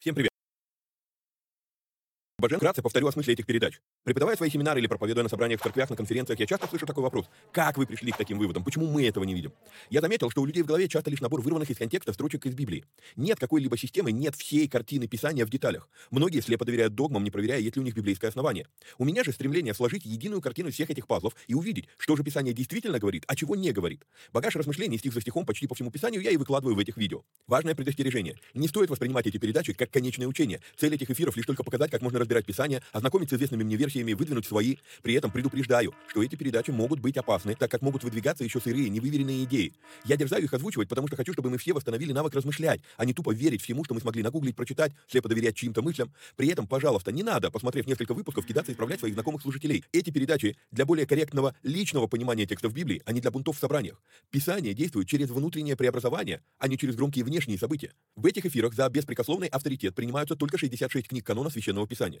Всем привет. Вкратце повторю о смысле этих передач. Преподавая свои семинары или проповедуя на собраниях в церквях, на конференциях, я часто слышу такой вопрос. Как вы пришли к таким выводам? Почему мы этого не видим? Я заметил, что у людей в голове часто лишь набор вырванных из контекста строчек из Библии. Нет какой-либо системы, нет всей картины Писания в деталях. Многие слепо доверяют догмам, не проверяя, есть ли у них библейское основание. У меня же стремление сложить единую картину всех этих пазлов и увидеть, что же Писание действительно говорит, а чего не говорит. Багаж размышлений стих за стихом почти по всему Писанию я и выкладываю в этих видео. Важное предостережение. Не стоит воспринимать эти передачи как конечное учение. Цель этих эфиров лишь только показать, как можно разбирать Писание, ознакомиться с известными мне версиями, выдвинуть свои. При этом предупреждаю, что эти передачи могут быть опасны, так как могут выдвигаться еще сырые, невыверенные идеи. Я дерзаю их озвучивать, потому что хочу, чтобы мы все восстановили навык размышлять, а не тупо верить всему, что мы смогли нагуглить, прочитать, слепо доверять чьим-то мыслям. При этом, пожалуйста, не надо, посмотрев несколько выпусков, кидаться исправлять своих знакомых служителей. Эти передачи для более корректного личного понимания текстов Библии, а не для бунтов в собраниях. Писание действует через внутреннее преобразование, а не через громкие внешние события. В этих эфирах за беспрекословный авторитет принимаются только 66 книг канона священного писания.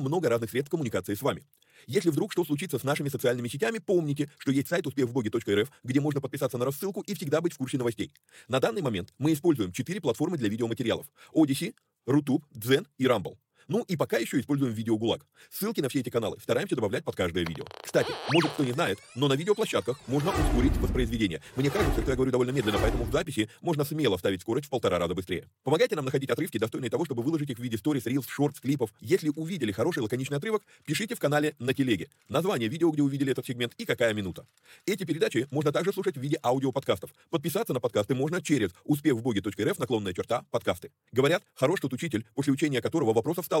много разных средств коммуникации с вами. Если вдруг что случится с нашими социальными сетями, помните, что есть сайт успехвбоге.рф, где можно подписаться на рассылку и всегда быть в курсе новостей. На данный момент мы используем 4 платформы для видеоматериалов: Odyssey, Rutube, Дзен и Rumble. Ну и пока еще используем видеогулаг. Ссылки на все эти каналы стараемся добавлять под каждое видео. Кстати, может кто не знает, но на видеоплощадках можно ускорить воспроизведение. Мне кажется, что я говорю довольно медленно, поэтому в записи можно смело вставить скорость в 1,5 раза быстрее. Помогайте нам находить отрывки, достойные того, чтобы выложить их в виде сторис, рилс, шортс, клипов. Если увидели хороший лаконичный отрывок, пишите в канале на телеге. Название видео, где увидели этот сегмент и какая минута. Эти передачи можно также слушать в виде аудиоподкастов. Подписаться на подкасты можно через успехвбоге.рф/подкасты. Говорят, хорош тот учитель, после учения которого вопросов стало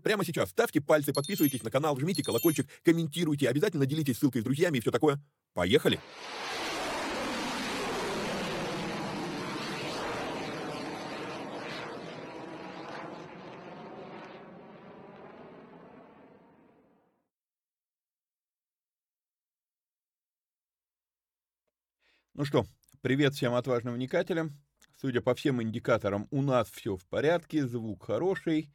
прямо сейчас ставьте пальцы, подписывайтесь на канал, жмите колокольчик, комментируйте, обязательно делитесь ссылкой с друзьями и все такое. Поехали! Ну что, привет всем отважным вникателям. Судя по всем индикаторам, у нас все в порядке, звук хороший.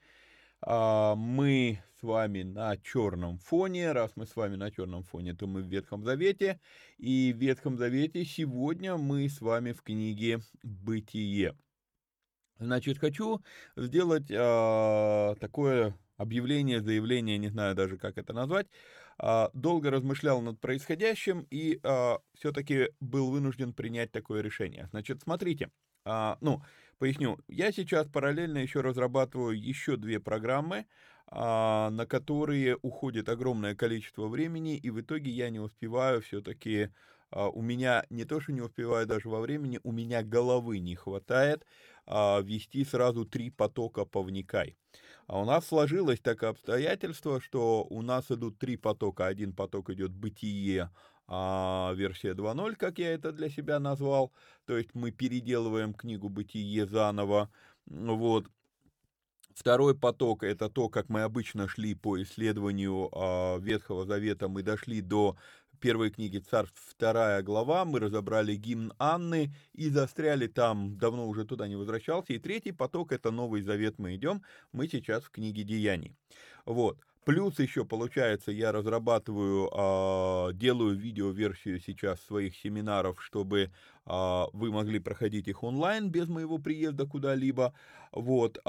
Мы с вами на черном фоне. Раз мы с вами на черном фоне, то мы в Ветхом Завете. И в Ветхом Завете сегодня мы с вами в книге «Бытие». Значит, хочу сделать такое объявление, заявление, не знаю даже, как это назвать. Долго размышлял над происходящим и все-таки был вынужден принять такое решение. Значит, смотрите. Поясню, я сейчас параллельно еще разрабатываю еще 2 программы, на которые уходит огромное количество времени, и в итоге я не успеваю все-таки, у меня не то, что не успеваю даже во времени, у меня головы не хватает вести сразу 3 потока «Повникай». А у нас сложилось такое обстоятельство, что у нас идут 3 потока. Один поток идет «Бытие», версия 2.0, как я это для себя назвал, то есть мы переделываем книгу «Бытие» заново, вот. Второй поток — это то, как мы обычно шли по исследованию Ветхого Завета, мы дошли до первой книги «Царств», 2 глава, мы разобрали гимн Анны и застряли там, давно уже туда не возвращался, и 3 поток — это Новый Завет, мы идем, мы сейчас в книге «Деяний», вот. Плюс еще, получается, я разрабатываю, делаю видеоверсию сейчас своих семинаров, чтобы вы могли проходить их онлайн без моего приезда куда-либо. Вот.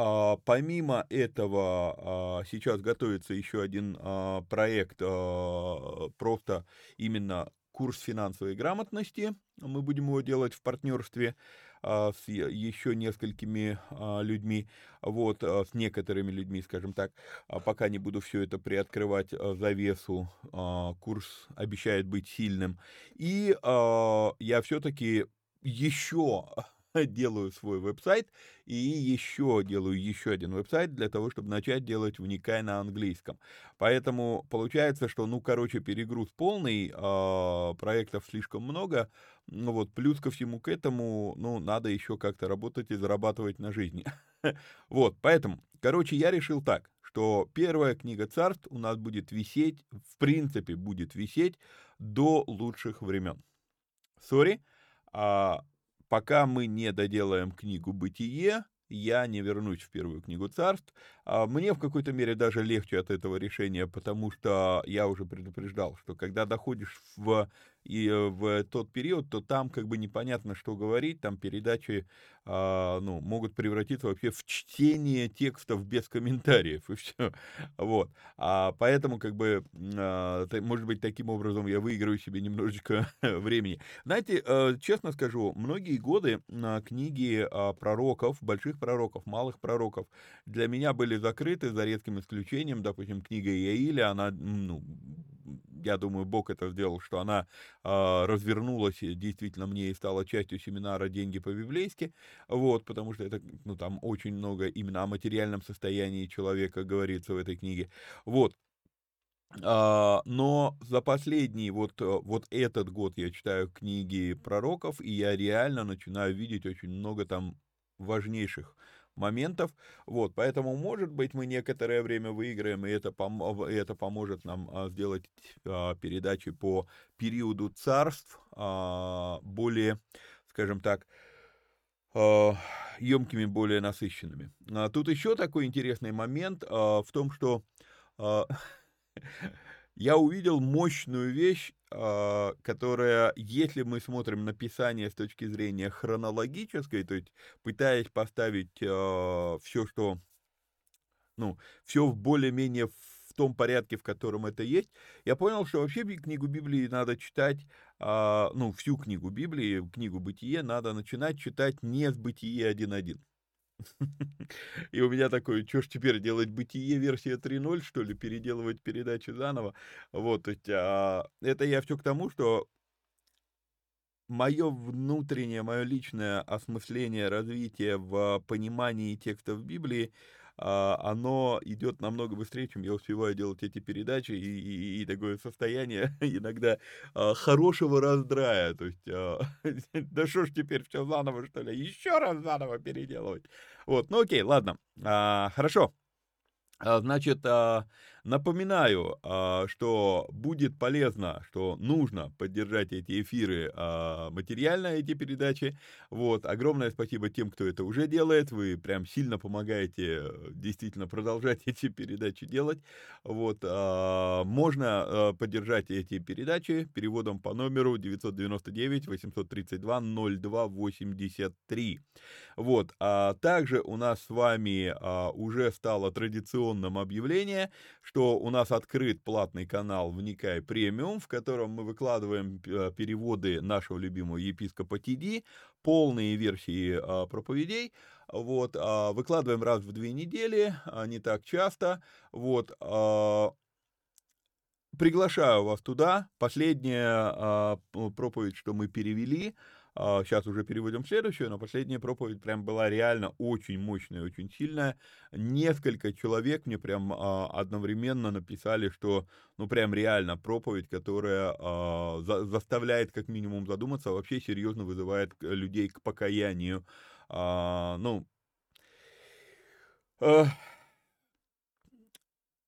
Помимо этого, сейчас готовится еще один проект, просто именно курс финансовой грамотности. Мы будем его делать в партнерстве с еще несколькими людьми, вот, с некоторыми людьми, скажем так. Пока не буду все это приоткрывать завесу, курс обещает быть сильным. И я все-таки еще делаю свой веб-сайт и еще делаю еще один веб-сайт для того, чтобы начать делать уникально на английском. Поэтому получается, что, перегруз полный, проектов слишком много. Ну вот, плюс ко всему к этому, надо еще как-то работать и зарабатывать на жизни. Вот, поэтому, я решил так, что первая книга царств у нас будет висеть, в принципе, до лучших времен. Сори, пока мы не доделаем книгу «Бытие», я не вернусь в первую книгу царств. Мне в какой-то мере даже легче от этого решения, потому что я уже предупреждал, что когда доходишь в тот период, то там непонятно, что говорить, там передачи могут превратиться вообще в чтение текстов без комментариев, и все. Вот. Поэтому, может быть, таким образом я выиграю себе немножечко времени. Знаете, честно скажу, многие годы книги пророков, больших пророков, малых пророков, для меня были закрыты, за редким исключением. Допустим, книга Иаиля, она, я думаю, Бог это сделал, что она развернулась действительно мне и стала частью семинара «Деньги по-библейски», вот, потому что это, там очень много именно о материальном состоянии человека говорится в этой книге, вот. Но за последний, вот этот год я читаю книги пророков, и я реально начинаю видеть очень много там важнейших моментов, вот, поэтому, может быть, мы некоторое время выиграем, и это поможет нам сделать передачи по периоду царств более, скажем так, емкими, более насыщенными. Тут еще такой интересный момент в том, что я увидел мощную вещь, которая, если мы смотрим на Писание с точки зрения хронологической, то есть пытаясь поставить все, что, все более-менее в том порядке, в котором это есть, я понял, что вообще книгу Библии надо читать, всю книгу Библии, книгу Бытие надо начинать читать не с Бытие 1.1. И у меня такое, что ж теперь делать, Бытие версия 3.0, что ли, переделывать передачи заново? Вот, то есть, это я все к тому, что мое внутреннее, мое личное осмысление, развитие в понимании текстов Библии, оно идет намного быстрее, чем я успеваю делать эти передачи, и такое состояние иногда хорошего раздрая, то есть, да что ж теперь все заново, что ли, еще раз заново переделывать. Вот, окей, ладно, хорошо. Значит, напоминаю, что будет полезно, что нужно поддержать эти эфиры материально, эти передачи. Вот. Огромное спасибо тем, кто это уже делает. Вы прям сильно помогаете действительно продолжать эти передачи делать. Вот. Можно поддержать эти передачи переводом по номеру 999-832-0283. Вот. Также у нас с вами уже стало традиционно объявление, что у нас открыт платный канал «Вникай премиум», в котором мы выкладываем переводы нашего любимого епископа Тиди, полные версии проповедей. Вот, выкладываем раз в 2 недели, не так часто. Вот, приглашаю вас туда. Последняя проповедь, что мы перевели, сейчас уже переводим следующую, но последняя проповедь прям была реально очень мощная, очень сильная. Несколько человек мне прям одновременно написали, что прям реально проповедь, которая заставляет как минимум задуматься, а вообще серьезно вызывает людей к покаянию. Он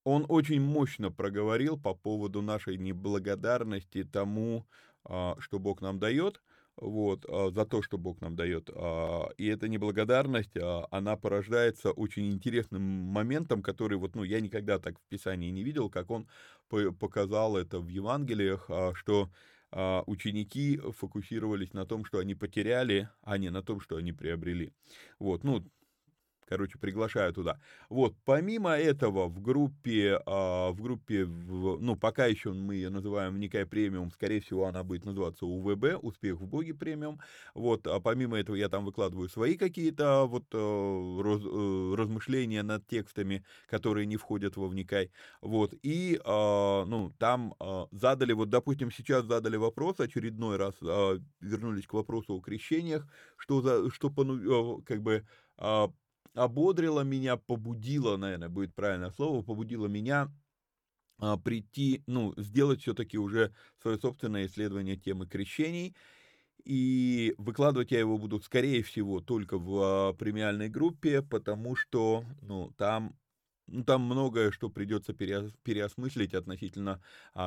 очень мощно проговорил по поводу нашей неблагодарности тому, что Бог нам дает. Вот, за то, что Бог нам дает. И эта неблагодарность, она порождается очень интересным моментом, который, я никогда так в Писании не видел, как он показал это в Евангелиях, что ученики фокусировались на том, что они потеряли, а не на том, что они приобрели. Вот, Короче, приглашаю туда. Вот, помимо этого, в группе, ну, пока еще мы ее называем «Вникай премиум», скорее всего, она будет называться УВБ, «Успех в Боге премиум». Вот, а помимо этого я там выкладываю свои какие-то вот размышления над текстами, которые не входят во «Вникай». Вот, и, ну, там задали, вот, допустим, сейчас задали вопрос, очередной раз вернулись к вопросу о крещениях, что как бы... ободрило меня, побудило, наверное, будет правильное слово, побудило меня прийти, ну, сделать все-таки уже свое собственное исследование темы крещений. И выкладывать я его буду, скорее всего, только в премиальной группе, потому что, ну, там многое, что придется переосмыслить относительно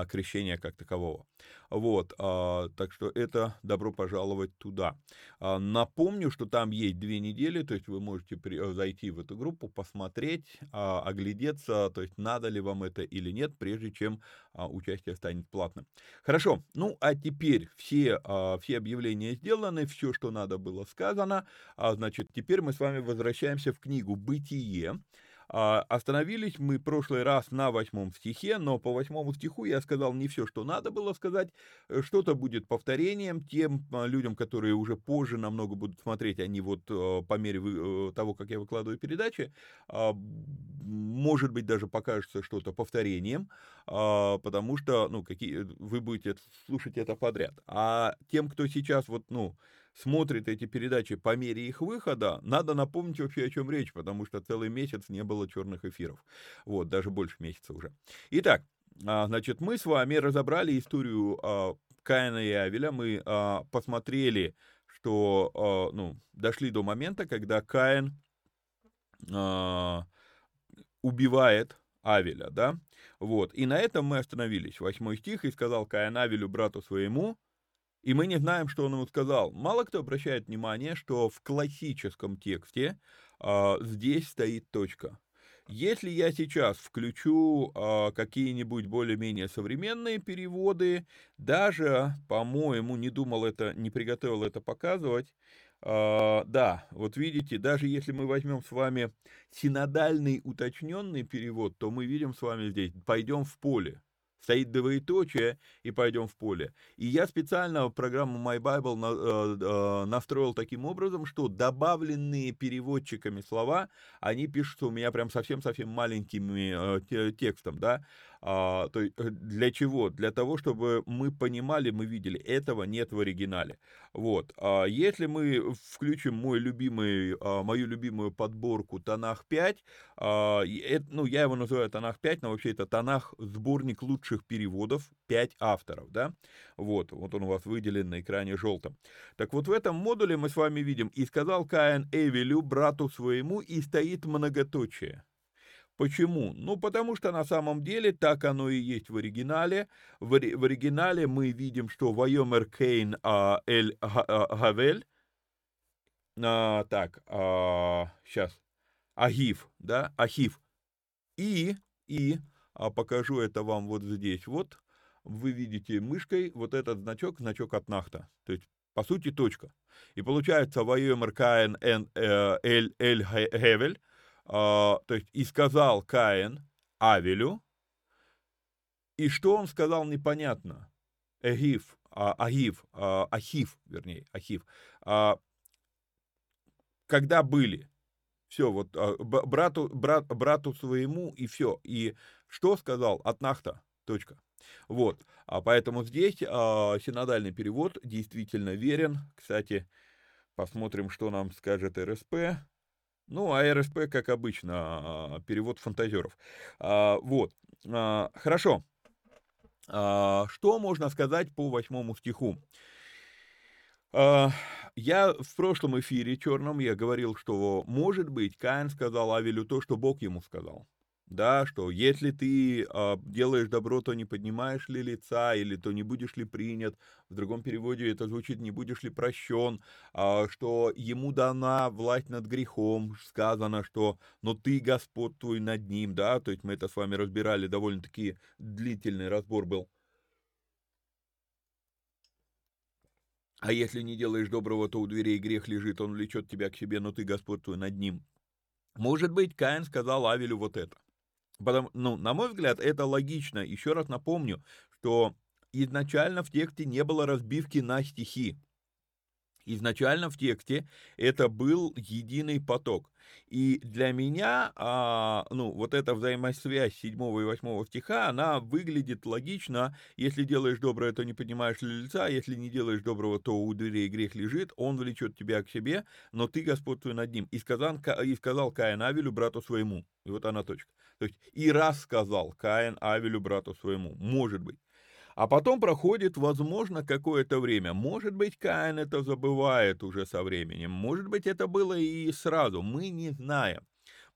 крещения как такового. Вот, так что это добро пожаловать туда. Напомню, что там есть 2 недели, то есть вы можете зайти в эту группу, посмотреть, оглядеться, то есть надо ли вам это или нет, прежде чем участие станет платным. Хорошо, ну а теперь все объявления сделаны, все, что надо было сказано. Значит, теперь мы с вами возвращаемся в книгу «Бытие». Остановились мы в прошлый раз на 8 стихе, но по 8 стиху я сказал не все, что надо было сказать. Что-то будет повторением. Тем людям, которые уже позже намного будут смотреть, они вот по мере того, как я выкладываю передачи, может быть, даже покажется что-то повторением, потому что, ну, вы будете слушать это подряд. А тем, кто сейчас вот, ну, смотрит эти передачи по мере их выхода, надо напомнить вообще, о чем речь, потому что целый месяц не было черных эфиров. Вот, даже больше месяца уже. Итак, значит, мы с вами разобрали историю Каина и Авеля. Мы посмотрели, что, ну, дошли до момента, когда Каин убивает Авеля, да? Вот, и на этом мы остановились. 8 стих, и сказал Каин Авелю, брату своему, и мы не знаем, что он ему сказал. Мало кто обращает внимание, что в классическом тексте здесь стоит точка. Если я сейчас включу какие-нибудь более-менее современные переводы, даже, по-моему, не приготовил это показывать, да, вот видите, даже если мы возьмем с вами синодальный уточненный перевод, то мы видим с вами здесь «пойдем в поле». Стоит двоеточие, и пойдем в поле. И я специально программу My Bible настроил таким образом, что добавленные переводчиками слова, они пишутся у меня прям совсем-совсем маленькими текстом, да. То есть для чего? Для того, чтобы мы понимали, мы видели, этого нет в оригинале. Вот. Если мы включим мою любимую подборку «Танах 5», ну, я его называю «Танах 5», но вообще это «Танах» — сборник лучших переводов, 5 авторов, да? Вот он у вас выделен на экране желтым. Так вот, в этом модуле мы с вами видим «И сказал Каин Авелю, брату своему», и стоит многоточие. Почему? Ну, потому что на самом деле так оно и есть в оригинале. В оригинале мы видим, что «Вайомер Кейн Эль Гавель», так, сейчас, Ахив, да, Ахив, и покажу это вам вот здесь, вот, вы видите мышкой вот этот значок от Нахта, то есть, по сути, точка. И получается «Вайомер Каин Эль Гавель», то есть «И сказал Каин Авелю», и что он сказал, непонятно. Ахив. Когда были. Все, вот брату своему, и все. И что сказал? От Нахта. Точка. Вот. Поэтому здесь синодальный перевод действительно верен. Кстати, посмотрим, что нам скажет РСП. Ну, а РСП, как обычно, перевод фантазеров. Вот. Хорошо. Что можно сказать по 8 стиху? Я в прошлом эфире черном я говорил, что, может быть, Каин сказал Авелю то, что Бог ему сказал. Да, что если ты делаешь добро, то не поднимаешь ли лица, или то не будешь ли принят. В другом переводе это звучит «не будешь ли прощен», что ему дана власть над грехом, сказано, что «но ты господствуй над ним», да, то есть мы это с вами разбирали, довольно-таки длительный разбор был. А если не делаешь доброго, то у дверей грех лежит, он влечет тебя к себе, но ты господствуй над ним. Может быть, Каин сказал Авелю вот это. Потому, на мой взгляд, это логично. Еще раз напомню, что изначально в тексте не было разбивки на стихи. Изначально в тексте это был единый поток. И для меня, вот эта взаимосвязь 7 и 8 стиха, она выглядит логично. Если делаешь доброе, то не поднимаешь лица, если не делаешь доброго, то у дверей грех лежит, он влечет тебя к себе, но ты господствуй над ним. И сказал Каин Авелю, брату своему. И вот она точка. То есть, и раз сказал Каин Авелю, брату своему, может быть. А потом проходит, возможно, какое-то время. Может быть, Каин это забывает уже со временем. Может быть, это было и сразу. Мы не знаем.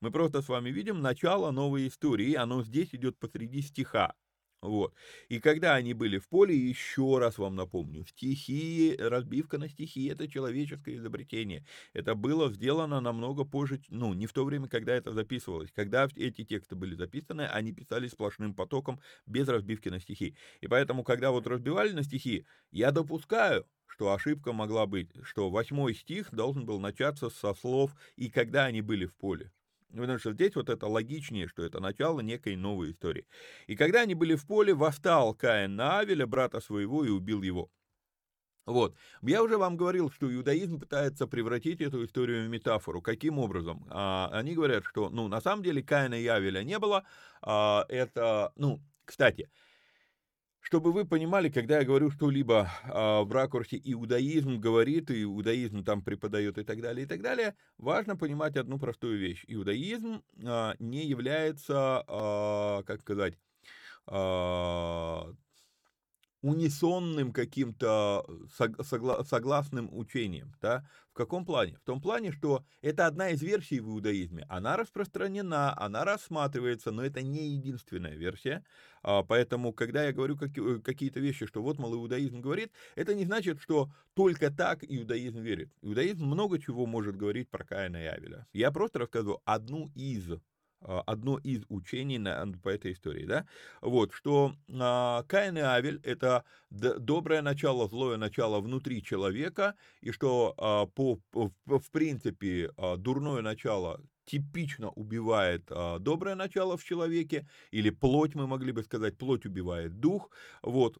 Мы просто с вами видим начало новой истории. Оно здесь идет посреди стиха. Вот. И когда они были в поле, еще раз вам напомню, стихи, разбивка на стихи — это человеческое изобретение. Это было сделано намного позже, не в то время, когда это записывалось. Когда эти тексты были записаны, они писались сплошным потоком, без разбивки на стихи. И поэтому, когда вот разбивали на стихи, я допускаю, что ошибка могла быть, что 8 стих должен был начаться со слов «и когда они были в поле». Потому что здесь вот это логичнее, что это начало некой новой истории. «И когда они были в поле, восстал Каин на Авеля, брата своего, и убил его». Вот. Я уже вам говорил, что иудаизм пытается превратить эту историю в метафору. Каким образом? Они говорят, что, на самом деле Каина и Авеля не было. Кстати, чтобы вы понимали, когда я говорю что-либо в ракурсе иудаизм говорит, и иудаизм там преподает и так далее, важно понимать одну простую вещь. Иудаизм не является, унисонным каким-то согласным учением. Да? В каком плане? В том плане, что это одна из версий в иудаизме. Она распространена, она рассматривается, но это не единственная версия. Поэтому, когда я говорю какие-то вещи, что вот, мол, иудаизм говорит, это не значит, что только так иудаизм верит. Иудаизм много чего может говорить про Каина и Авеля. Я просто расскажу одно из учений по этой истории, да, вот, что Каин и Авель — это доброе начало, злое начало внутри человека, и что, в принципе, дурное начало типично убивает доброе начало в человеке, или плоть, мы могли бы сказать, плоть убивает дух, вот,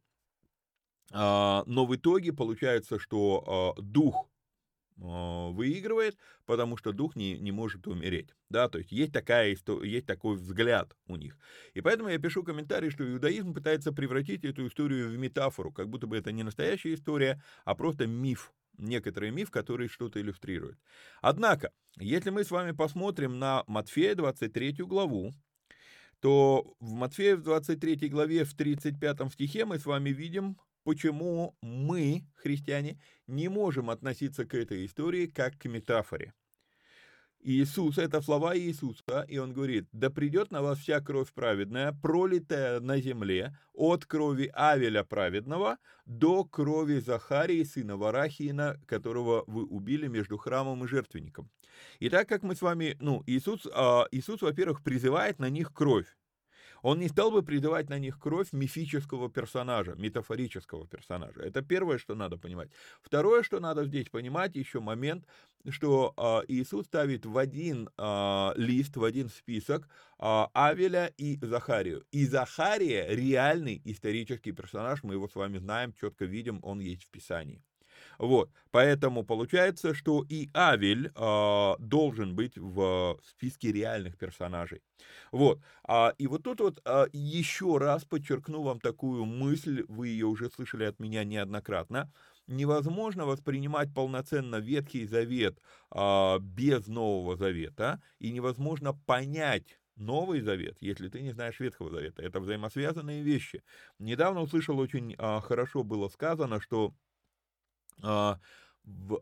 но в итоге получается, что дух выигрывает, потому что дух не может умереть. Да, то есть есть такой взгляд у них. И поэтому я пишу комментарий, что иудаизм пытается превратить эту историю в метафору, как будто бы это не настоящая история, а просто миф, некоторый миф, который что-то иллюстрирует. Однако, если мы с вами посмотрим на Матфея 23 главу, то в Матфея 23 главе в 35 стихе мы с вами видим, почему мы, христиане, не можем относиться к этой истории как к метафоре. Иисус, это слова Иисуса, и Он говорит: «Да придет на вас вся кровь праведная, пролитая на земле, от крови Авеля праведного до крови Захарии, сына Варахиина, которого вы убили между храмом и жертвенником». И так как мы с вами, Иисус, во-первых, призывает на них кровь. Он не стал бы придавать на них кровь мифического персонажа, метафорического персонажа. Это первое, что надо понимать. Второе, что надо здесь понимать, еще момент, что Иисус ставит в один лист, в один список Авеля и Захарию. И Захария — реальный исторический персонаж, мы его с вами знаем, четко видим, он есть в Писании. Вот, поэтому получается, что и Авель должен быть в списке реальных персонажей. Вот, и вот тут вот еще раз подчеркну вам такую мысль, вы ее уже слышали от меня неоднократно. Невозможно воспринимать полноценно Ветхий Завет без Нового Завета, и невозможно понять Новый Завет, если ты не знаешь Ветхого Завета. Это взаимосвязанные вещи. Недавно услышал, очень хорошо было сказано, что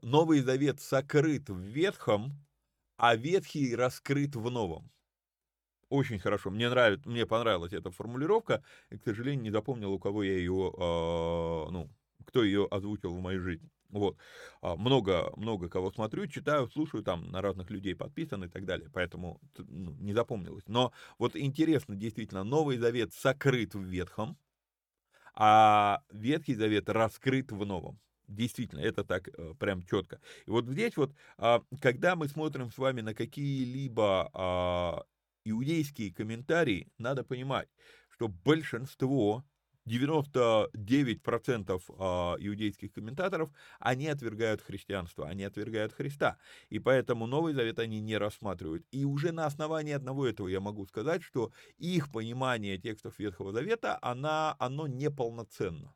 Новый Завет сокрыт в Ветхом, а Ветхий раскрыт в Новом. Очень хорошо, мне понравилась эта формулировка, и, к сожалению, не запомнил, у кого я ее, кто ее озвучил в моей жизни. Вот, много кого смотрю, читаю, слушаю, там на разных людей подписан и так далее, поэтому не запомнилось. Но вот интересно, действительно, Новый Завет сокрыт в Ветхом, а Ветхий Завет раскрыт в Новом. Действительно, это так прям четко. И вот здесь вот, когда мы смотрим с вами на какие-либо иудейские комментарии, надо понимать, что большинство, 99% иудейских комментаторов, они отвергают христианство, они отвергают Христа. И поэтому Новый Завет они не рассматривают. И уже на основании одного этого я могу сказать, что их понимание текстов Ветхого Завета, оно неполноценно.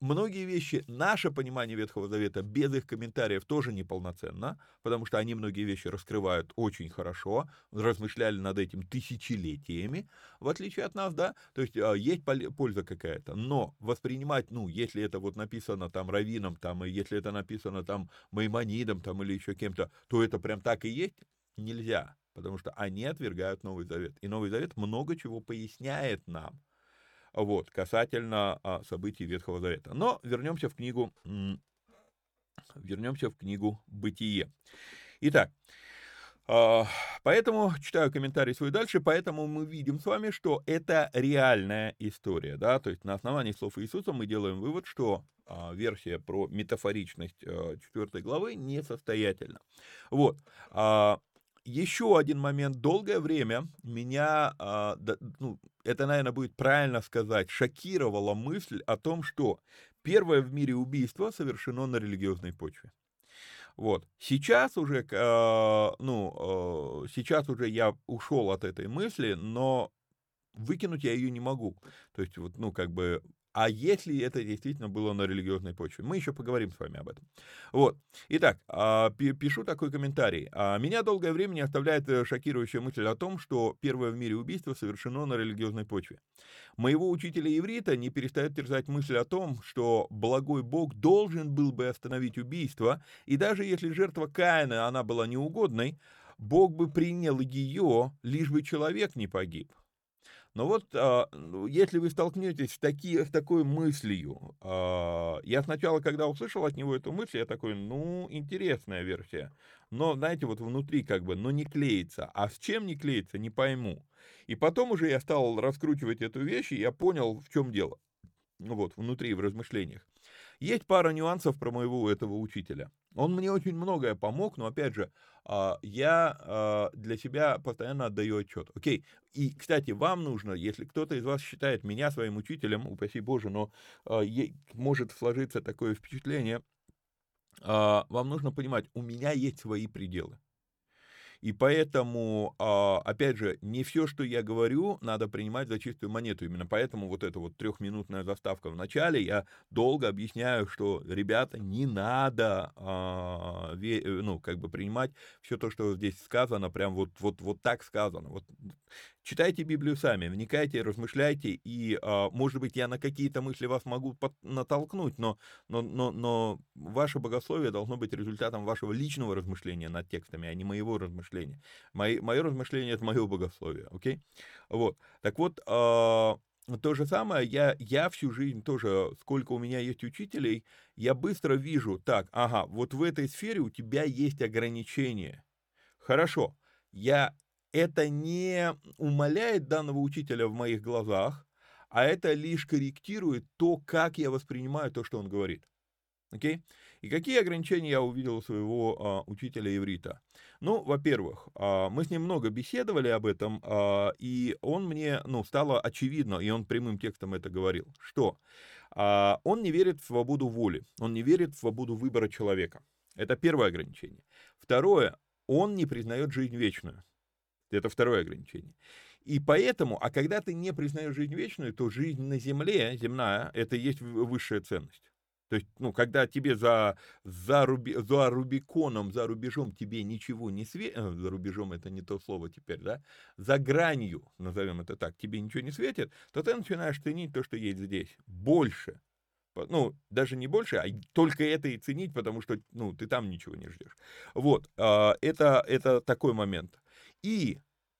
Многие вещи, наше понимание Ветхого Завета без их комментариев тоже неполноценно, потому что они многие вещи раскрывают очень хорошо, размышляли над этим тысячелетиями, в отличие от нас, да, то есть есть польза какая-то, но воспринимать, если это вот написано там раввином, там, и если это написано там Маймонидом, там, или еще кем-то, то это прям так и есть, нельзя, потому что они отвергают Новый Завет, и Новый Завет много чего поясняет нам, касательно событий Ветхого Завета. Но вернемся в книгу «Бытие». Итак, поэтому, читаю комментарий свой дальше, поэтому мы видим с вами, что это реальная история, да, то есть на основании слов Иисуса мы делаем вывод, что версия про метафоричность 4 главы несостоятельна. Еще один момент. Долгое время меня, это, наверное, будет правильно сказать, шокировала мысль о том, что первое в мире убийство совершено на религиозной почве. Сейчас уже, сейчас уже я ушел от этой мысли, но выкинуть я ее не могу. То есть, а если это действительно было на религиозной почве? Мы еще поговорим с вами об этом. Итак, пишу такой комментарий. Меня долгое время не оставляет шокирующая мысль о том, что первое в мире убийство совершено на религиозной почве. Моего учителя-еврита не перестает терзать мысль о том, что благой Бог должен был бы остановить убийство, и даже если жертва Каина, она была неугодной, Бог бы принял ее, лишь бы человек не погиб. Но если вы столкнетесь с такой мыслью, я сначала, когда услышал от него эту мысль, я такой, интересная версия. Но, знаете, внутри не клеится. А с чем не клеится, не пойму. И потом уже я стал раскручивать эту вещь, и я понял, в чем дело. Внутри, в размышлениях. Есть пара нюансов про моего этого учителя. Он мне очень многое помог, но, опять же, я для себя постоянно отдаю отчет. Окей, и, кстати, вам нужно, если кто-то из вас считает меня своим учителем, упаси Боже, но может сложиться такое впечатление, вам нужно понимать, у меня есть свои пределы. И поэтому, опять же, не все, что я говорю, надо принимать за чистую монету. Именно поэтому эта трехминутная заставка в начале, я долго объясняю, что, ребята, не надо принимать все то, что здесь сказано, прям вот так сказано. Читайте Библию сами, вникайте, размышляйте, и, может быть, я на какие-то мысли вас могу натолкнуть, но ваше богословие должно быть результатом вашего личного размышления над текстами, а не моего размышления. Мое размышление — это мое богословие, окей? То же самое, я всю жизнь тоже, сколько у меня есть учителей, я быстро вижу, в этой сфере у тебя есть ограничения. Хорошо, это не умаляет данного учителя в моих глазах, а это лишь корректирует то, как я воспринимаю то, что он говорит. Окей? И какие ограничения я увидел у своего учителя-еврита? Во-первых, мы с ним много беседовали об этом, и он мне, стало очевидно, и он прямым текстом это говорил, что он не верит в свободу воли, он не верит в свободу выбора человека. Это первое ограничение. Второе, он не признает жизнь вечную. Это второе ограничение. И поэтому, когда ты не признаешь жизнь вечную, то жизнь на земле, земная, это и есть высшая ценность. То есть, когда тебе за рубежом тебе ничего не светит, за рубежом это не то слово теперь, да, за гранью, назовем это так, тебе ничего не светит, то ты начинаешь ценить то, что есть здесь, больше. Даже не больше, а только это и ценить, потому что, ты там ничего не ждешь. Это такой момент. И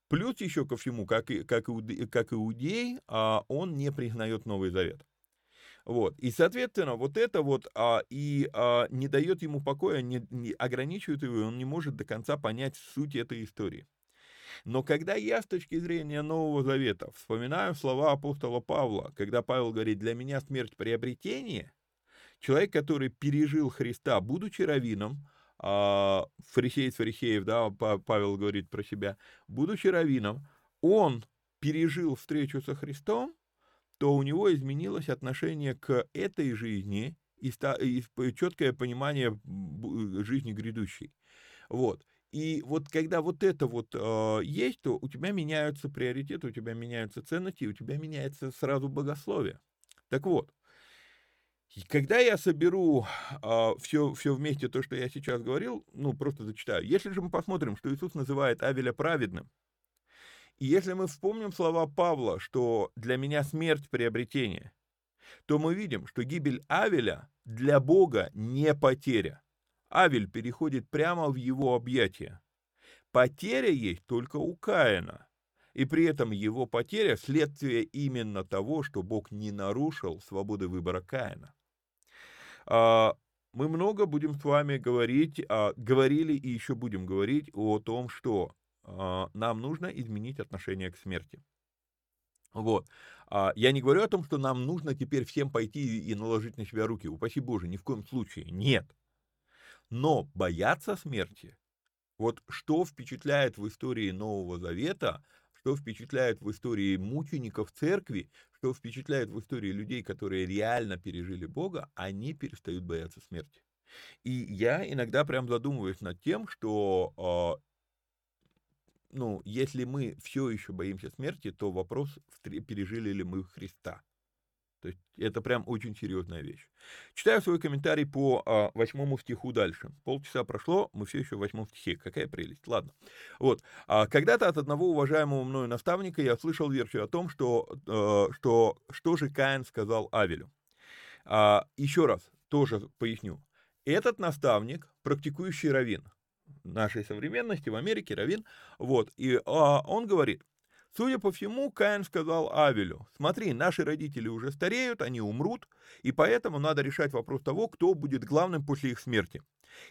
плюс еще ко всему, как иудей, он не признает Новый Завет. И, соответственно, не дает ему покоя, ограничивает его, и он не может до конца понять суть этой истории. Но когда я с точки зрения Нового Завета вспоминаю слова апостола Павла, когда Павел говорит «для меня смерть приобретение», человек, который пережил Христа, будучи раввином, фарисей из фарисеев, да, Павел говорит про себя, будучи раввином, он пережил встречу со Христом, то у него изменилось отношение к этой жизни и четкое понимание жизни грядущей. Вот. И вот когда вот это вот есть, то у тебя меняются приоритеты, у тебя меняются ценности, у тебя меняется сразу богословие. Так вот, и когда я соберу все вместе, то, что я сейчас говорил, просто зачитаю. Если же мы посмотрим, что Иисус называет Авеля праведным, и если мы вспомним слова Павла, что «для меня смерть приобретение», то мы видим, что гибель Авеля для Бога не потеря. Авель переходит прямо в его объятия. Потеря есть только у Каина. И при этом его потеря – следствие именно того, что Бог не нарушил свободы выбора Каина. Мы много будем с вами говорили и еще будем говорить о том, что нам нужно изменить отношение к смерти. Вот. Я не говорю о том, что нам нужно теперь всем пойти и наложить на себя руки. Упаси Боже, ни в коем случае. Нет. Но бояться смерти, вот что впечатляет в истории Нового Завета, что впечатляет в истории мучеников церкви, что впечатляет в истории людей, которые реально пережили Бога, они перестают бояться смерти. И я иногда прям задумываюсь над тем, что если мы все еще боимся смерти, то вопрос, пережили ли мы Христа. То есть это прям очень серьезная вещь. Читаю свой комментарий по 8 стиху дальше. Полчаса прошло, мы все еще в 8 стихе. Какая прелесть. Ладно. Вот. Когда-то от одного уважаемого мною наставника я слышал версию о том, что же Каин сказал Авелю. Еще раз тоже поясню. Этот наставник, практикующий раввин нашей современности в Америке, раввин, вот, и он говорит: «Судя по всему, Каин сказал Авелю: смотри, наши родители уже стареют, они умрут, и поэтому надо решать вопрос того, кто будет главным после их смерти.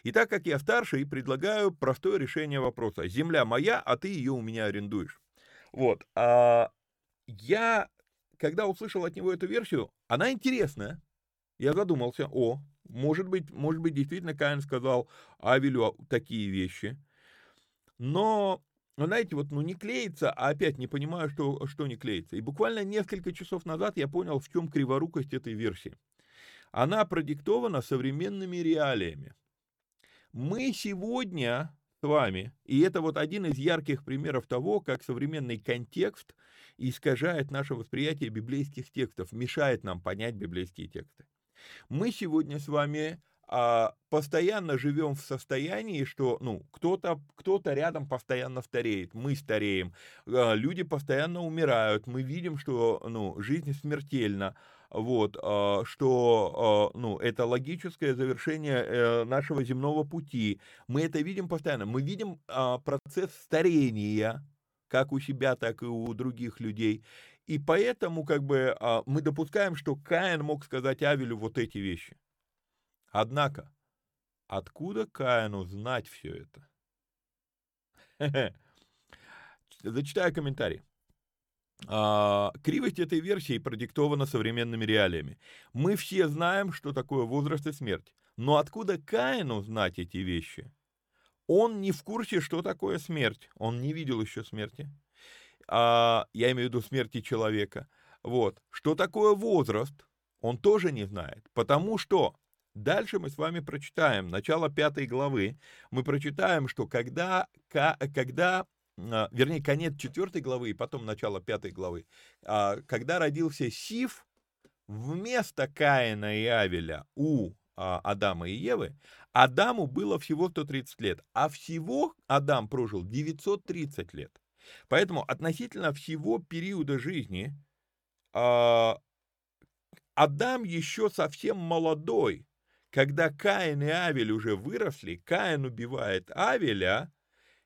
И так как я старше, и предлагаю простое решение вопроса: земля моя, а ты ее у меня арендуешь». Вот. Я, когда услышал от него эту версию, она интересная. Я задумался, может быть, действительно Каин сказал Авелю такие вещи. Но, знаете, не клеится, а опять не понимаю, что не клеится. И буквально несколько часов назад я понял, в чем криворукость этой версии. Она продиктована современными реалиями. Мы сегодня с вами, и это один из ярких примеров того, как современный контекст искажает наше восприятие библейских текстов, мешает нам понять библейские тексты. Мы сегодня с вами постоянно живем в состоянии, что кто-то рядом постоянно стареет, мы стареем, люди постоянно умирают, мы видим, что жизнь смертельна, вот, что это логическое завершение нашего земного пути, мы это видим постоянно, мы видим процесс старения, как у себя, так и у других людей, и поэтому мы допускаем, что Каин мог сказать Авелю вот эти вещи. Однако, откуда Каину знать все это? Зачитаю комментарий. Кривость этой версии продиктована современными реалиями. Мы все знаем, что такое возраст и смерть. Но откуда Каину знать эти вещи? Он не в курсе, что такое смерть. Он не видел еще смерти. Я имею в виду смерти человека. Вот. Что такое возраст? Он тоже не знает. Потому что... Дальше мы с вами прочитаем, начало 5 главы, мы прочитаем, что конец 4 главы и потом начало 5 главы, когда родился Сиф, вместо Каина и Авеля у Адама и Евы, Адаму было всего 130 лет, а всего Адам прожил 930 лет. Поэтому относительно всего периода жизни Адам еще совсем молодой. Когда Каин и Авель уже выросли, Каин убивает Авеля,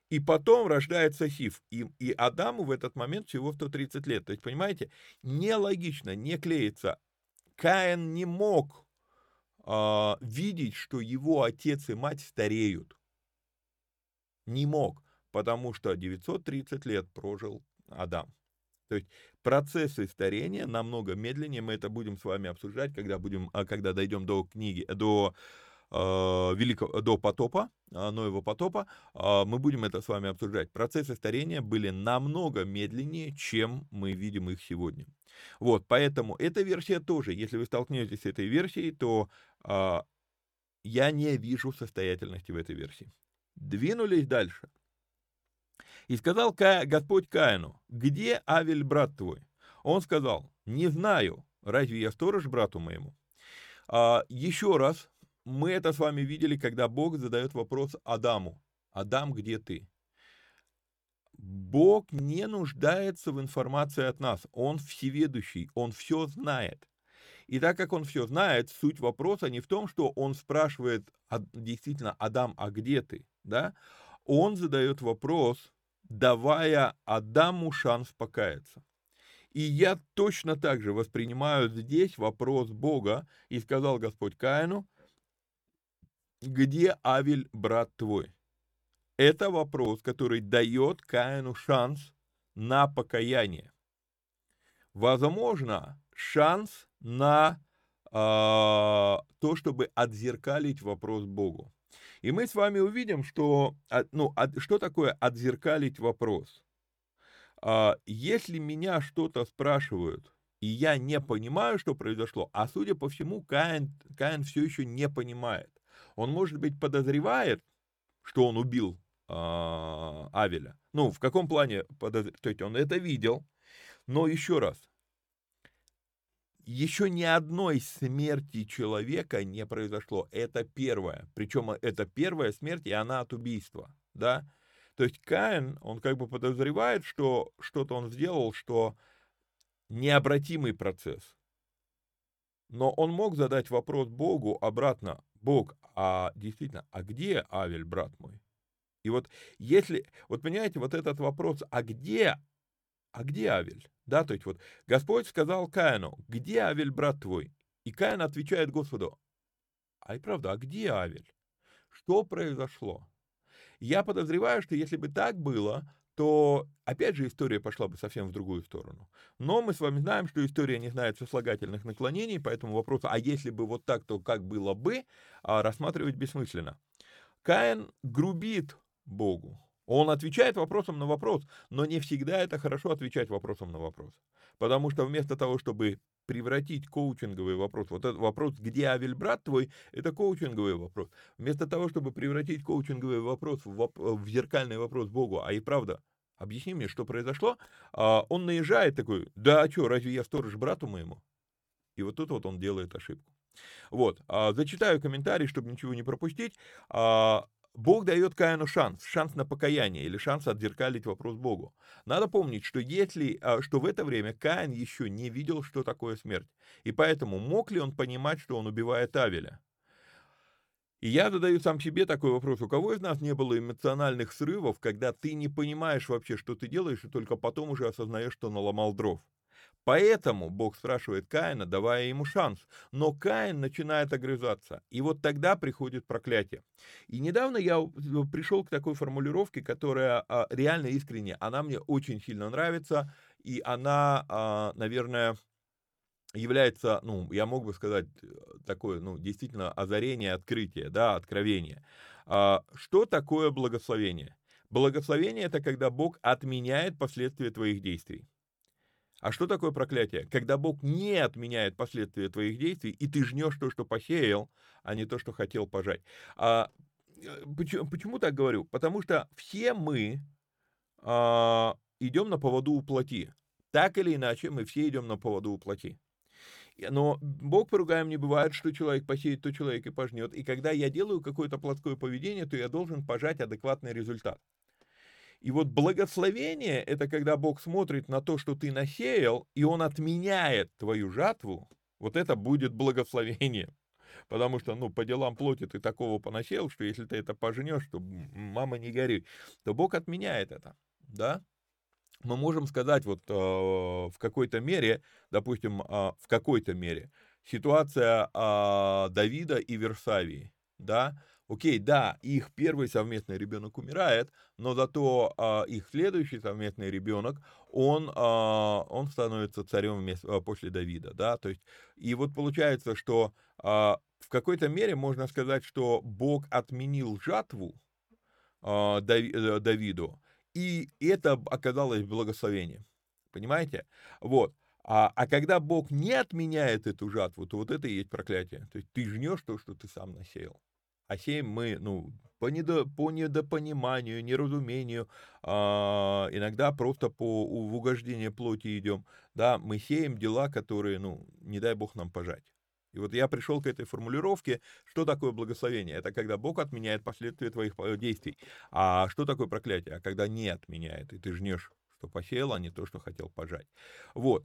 и потом рождается Сиф. И Адаму в этот момент всего 130 лет. То есть, понимаете, нелогично, не клеится. Каин не мог видеть, что его отец и мать стареют. Не мог. потому что 930 лет прожил Адам. То есть процессы старения намного медленнее, мы это будем с вами обсуждать, когда дойдем до книги, до потопа, Нового потопа, мы будем это с вами обсуждать. Процессы старения были намного медленнее, чем мы видим их сегодня. Вот, поэтому эта версия тоже, если вы столкнетесь с этой версией, то я не вижу состоятельности в этой версии. Двинулись дальше. И сказал Господь Каину: где Авель, брат твой? Он сказал: не знаю, разве я сторож брату моему? Еще раз, мы это с вами видели, когда Бог задает вопрос Адаму: Адам, где ты? Бог не нуждается в информации от нас, Он всеведущий, Он все знает. И так как Он все знает, суть вопроса не в том, что Он спрашивает действительно: Адам, а где ты? Да? Он задает вопрос, давая Адаму шанс покаяться. И я точно так же воспринимаю здесь вопрос Бога. И сказал Господь Каину: где Авель, брат твой? Это вопрос, который дает Каину шанс на покаяние. Возможно, шанс на то, чтобы отзеркалить вопрос Богу. И мы с вами увидим, что такое отзеркалить вопрос. Если меня что-то спрашивают, и я не понимаю, что произошло, а судя по всему, Каин все еще не понимает. Он, может быть, подозревает, что он убил Авеля. Ну, в каком плане подозревает? То есть он это видел. Но еще раз, еще ни одной смерти человека не произошло. Это первая. Причем это первая смерть, и она от убийства. Да? То есть Каин, он как бы подозревает, что что-то он сделал, что необратимый процесс. Но он мог задать вопрос Богу обратно: Бог, а действительно, а где Авель, брат мой? И вот если, вот понимаете, вот этот вопрос, а где Авель? Да, то есть вот Господь сказал Каину: где Авель, брат твой? И Каин отвечает Господу: ай, правда, а где Авель? Что произошло? Я подозреваю, что если бы так было, то, опять же, история пошла бы совсем в другую сторону. Но мы с вами знаем, что история не знает сослагательных наклонений, поэтому вопрос, а если бы вот так, то как было бы, рассматривать бессмысленно. Каин грубит Богу. Он отвечает вопросом на вопрос, но не всегда это хорошо — отвечать вопросом на вопрос. Потому что вместо того, чтобы превратить коучинговый вопрос, вот этот вопрос, где Авель, брат твой, это коучинговый вопрос. Вместо того, чтобы превратить коучинговый вопрос в зеркальный вопрос Богу: а и правда, объясни мне, что произошло, он наезжает такой: да, а что, разве я сторож брату моему? И вот тут вот он делает ошибку. Вот, зачитаю комментарий, чтобы ничего не пропустить. Бог дает Каину шанс на покаяние или шанс отзеркалить вопрос Богу. Надо помнить, что в это время Каин еще не видел, что такое смерть. И поэтому мог ли он понимать, что он убивает Авеля? И я задаю сам себе такой вопрос: у кого из нас не было эмоциональных срывов, когда ты не понимаешь вообще, что ты делаешь, и только потом уже осознаешь, что наломал дров? Поэтому Бог спрашивает Каина, давая ему шанс. Но Каин начинает огрызаться. И вот тогда приходит проклятие. И недавно я пришел к такой формулировке, которая реально искренне, она мне очень сильно нравится. И она, наверное, является, я мог бы сказать, такое, действительно озарение, открытие, да, откровение. Что такое благословение? Благословение — это когда Бог отменяет последствия твоих действий. А что такое проклятие? Когда Бог не отменяет последствия твоих действий, и ты жнешь то, что посеял, а не то, что хотел пожать. Почему так говорю? Потому что все мы идем на поводу у плоти. Так или иначе, мы все идем на поводу у плоти. Но Бог поругаем не бывает, что человек посеет, то человек и пожнет. И когда я делаю какое-то плотское поведение, то я должен пожать адекватный результат. И вот благословение — это когда Бог смотрит на то, что ты насеял, и Он отменяет твою жатву. Вот это будет благословение. Потому что, по делам плоти ты такого понасеял, что если ты это пожнешь, то, мама, не горюй, то Бог отменяет это, да? Мы можем сказать, в какой-то мере, допустим, ситуация Давида и Версавии, да? Окей, да, их первый совместный ребенок умирает, но зато их следующий совместный ребенок, он становится царем после Давида, да, то есть, и вот получается, что в какой-то мере можно сказать, что Бог отменил жатву Давиду, и это оказалось благословением, понимаете, вот. А когда Бог не отменяет эту жатву, то вот это и есть проклятие. То есть ты жнешь то, что ты сам насеял. А сеем мы, по недопониманию, неразумению, иногда просто в угождение плоти идем. Да, мы сеем дела, которые, не дай Бог нам пожать. И вот я пришел к этой формулировке, что такое благословение? Это когда Бог отменяет последствия твоих действий. А что такое проклятие? А когда не отменяет, и ты жнешь, что посеял, а не то, что хотел пожать. Вот.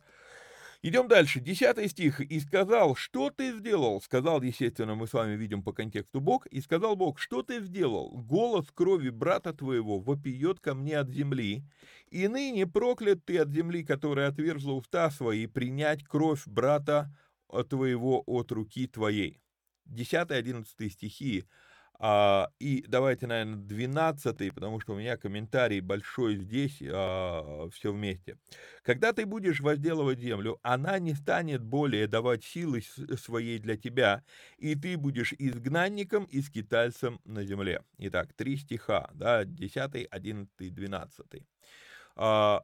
Идем дальше. 10 стих. «И сказал, что ты сделал?» Сказал, естественно, мы с вами видим по контексту Бог. «И сказал Бог, что ты сделал? Голос крови брата твоего вопиет ко мне от земли. И ныне проклят ты от земли, которая отверзла уста свои, принять кровь брата твоего от руки твоей». 10-11 стихи. И давайте, наверное, 12-й, потому что у меня комментарий большой здесь, все вместе. «Когда ты будешь возделывать землю, она не станет более давать силы своей для тебя, и ты будешь изгнанником и скитальцем на земле». Итак, 3 стиха, да, 10-й, 11-й, 12-й.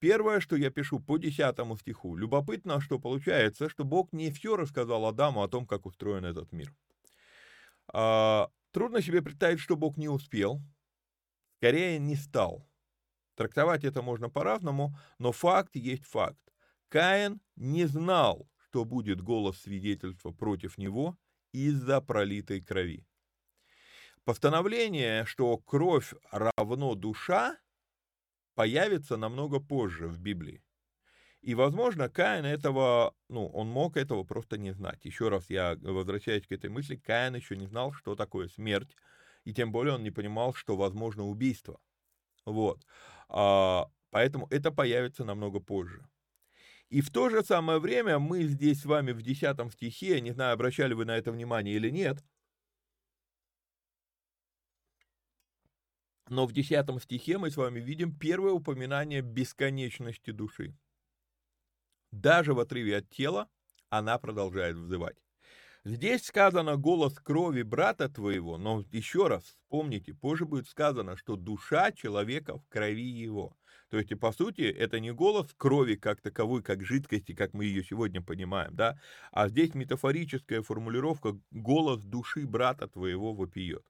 Первое, что я пишу по 10 стиху. Любопытно, что получается, что Бог не все рассказал Адаму о том, как устроен этот мир. Трудно себе представить, что Бог не успел, скорее не стал. Трактовать это можно по-разному, но факт есть факт. Каин не знал, что будет голос свидетельства против него из-за пролитой крови. Постановление, что кровь равно душа, появится намного позже в Библии. И, возможно, Каин этого, он мог этого просто не знать. Еще раз я возвращаюсь к этой мысли, Каин еще не знал, что такое смерть, и тем более он не понимал, что возможно убийство. Вот. Поэтому это появится намного позже. И в то же самое время мы здесь с вами в 10 стихе, не знаю, обращали вы на это внимание или нет, но в 10 стихе мы с вами видим первое упоминание бесконечности души. Даже в отрыве от тела она продолжает взывать. Здесь сказано голос крови брата твоего, но еще раз вспомните, позже будет сказано, что душа человека в крови его. То есть, по сути, это не голос крови как таковой, как жидкости, как мы ее сегодня понимаем, да, а здесь метафорическая формулировка «голос души брата твоего вопиет».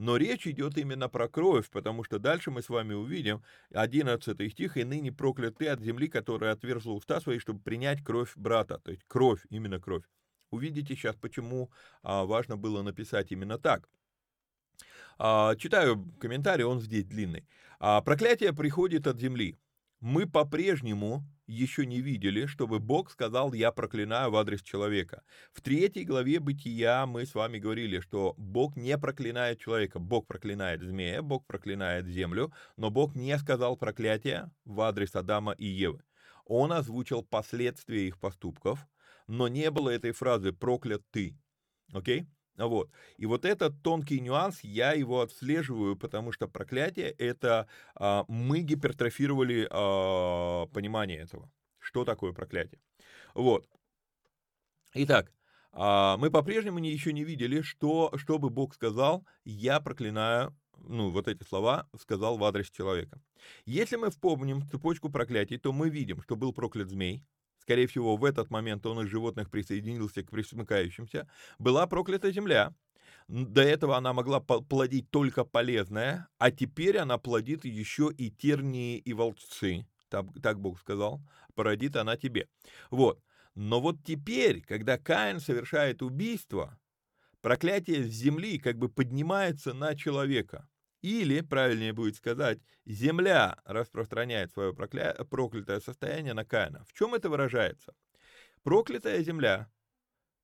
Но речь идет именно про кровь, потому что дальше мы с вами увидим 11 стих, «И ныне проклят ты от земли, которая отверзла уста свои, чтобы принять кровь брата». То есть кровь, именно кровь. Увидите сейчас, почему важно было написать именно так. Читаю комментарий, он здесь длинный. «Проклятие приходит от земли. Мы по-прежнему еще не видели, чтобы Бог сказал «я проклинаю» в адрес человека». В 3 главе Бытия мы с вами говорили, что Бог не проклинает человека. Бог проклинает змея, Бог проклинает землю, но Бог не сказал проклятия в адрес Адама и Евы. Он озвучил последствия их поступков, но не было этой фразы «проклят ты». Окей? Вот. И вот этот тонкий нюанс, я его отслеживаю, потому что проклятие — это мы гипертрофировали понимание этого. Что такое проклятие? Вот. Итак, мы по-прежнему еще не видели, что бы Бог сказал, я проклинаю, вот эти слова сказал в адрес человека. Если мы вспомним цепочку проклятий, то мы видим, что был проклят змей. Скорее всего, в этот момент он из животных присоединился к пресмыкающимся. Была проклята земля. До этого она могла плодить только полезное, а теперь она плодит еще и тернии, и волчцы. Так Бог сказал, породит она тебе. Вот. Но вот теперь, когда Каин совершает убийство, проклятие с земли как бы поднимается на человека. Или, правильнее будет сказать, земля распространяет свое проклятое состояние на Каина. В чем это выражается? Проклятая земля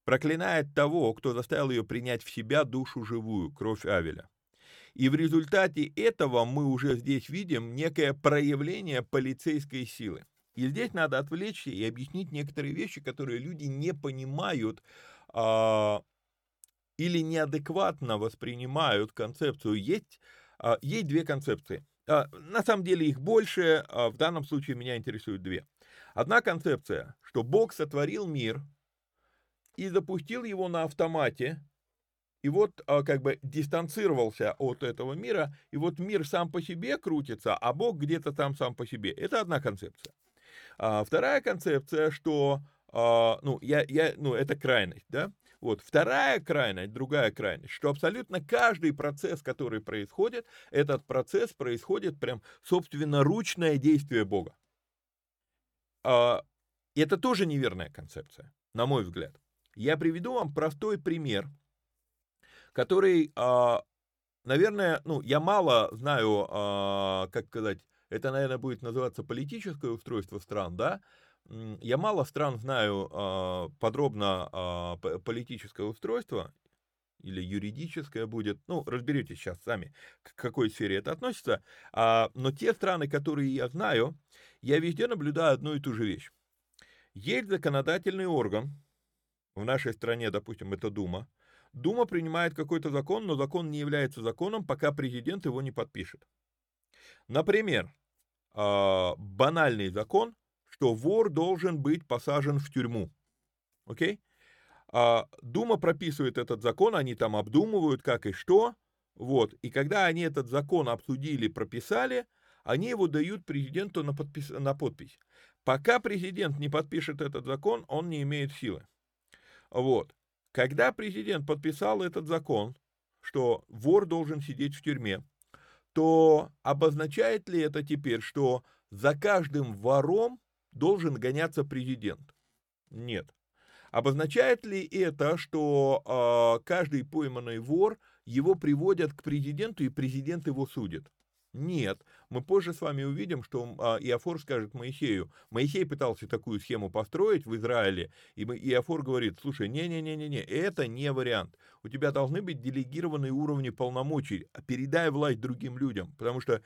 проклинает того, кто заставил ее принять в себя душу живую, кровь Авеля. И в результате этого мы уже здесь видим некое проявление полицейской силы. И здесь надо отвлечься и объяснить некоторые вещи, которые люди не понимают или неадекватно воспринимают концепцию «есть». Есть две концепции. На самом деле их больше, в данном случае меня интересуют две. Одна концепция, что Бог сотворил мир и запустил его на автомате, и вот как бы дистанцировался от этого мира, и вот мир сам по себе крутится, а Бог где-то там сам по себе. Это одна концепция. Вторая концепция, что, это крайность, да? Вот, вторая крайность, другая крайность, что абсолютно каждый процесс, который происходит, этот процесс происходит прям собственноручное действие Бога. Это тоже неверная концепция, на мой взгляд. Я приведу вам простой пример, который, наверное, я мало знаю, как сказать, это, наверное, будет называться политическое устройство стран, да? Я мало стран знаю подробно политическое устройство, или юридическое будет, разберитесь сейчас сами, к какой сфере это относится, но те страны, которые я знаю, я везде наблюдаю одну и ту же вещь. Есть законодательный орган, в нашей стране, допустим, это Дума. Дума принимает какой-то закон, но закон не является законом, пока президент его не подпишет. Например, банальный закон, что вор должен быть посажен в тюрьму. Окей? Дума прописывает этот закон, они там обдумывают, как и что. Вот. И когда они этот закон обсудили, прописали, они его дают президенту на подпись. Пока президент не подпишет этот закон, он не имеет силы. Вот. Когда президент подписал этот закон, что вор должен сидеть в тюрьме, то обозначает ли это теперь, что за каждым вором должен гоняться президент? Нет. Обозначает ли это, что каждый пойманный вор, его приводят к президенту, и президент его судит? Нет. Мы позже с вами увидим, что Иофор скажет Моисею. Моисей пытался такую схему построить в Израиле, и Иофор говорит, слушай, не-не-не-не, это не вариант. У тебя должны быть делегированные уровни полномочий, передай власть другим людям, потому что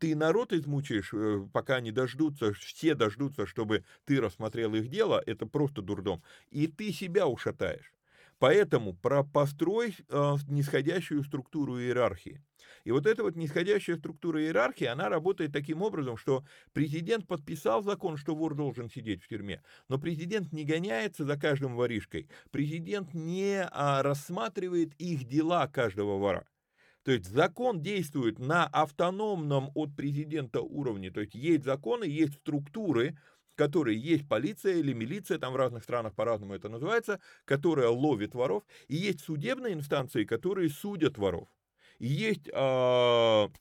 ты народ измучаешь, пока не дождутся, все дождутся, чтобы ты рассмотрел их дело, это просто дурдом, и ты себя ушатаешь. Поэтому построй нисходящую структуру иерархии. И вот эта вот нисходящая структура иерархии, она работает таким образом, что президент подписал закон, что вор должен сидеть в тюрьме, но президент не гоняется за каждым воришкой, президент не рассматривает их дела каждого вора. То есть закон действует на автономном от президента уровне, то есть есть законы, есть структуры, которые есть полиция или милиция, там в разных странах по-разному это называется, которая ловит воров, и есть судебные инстанции, которые судят воров. И есть, как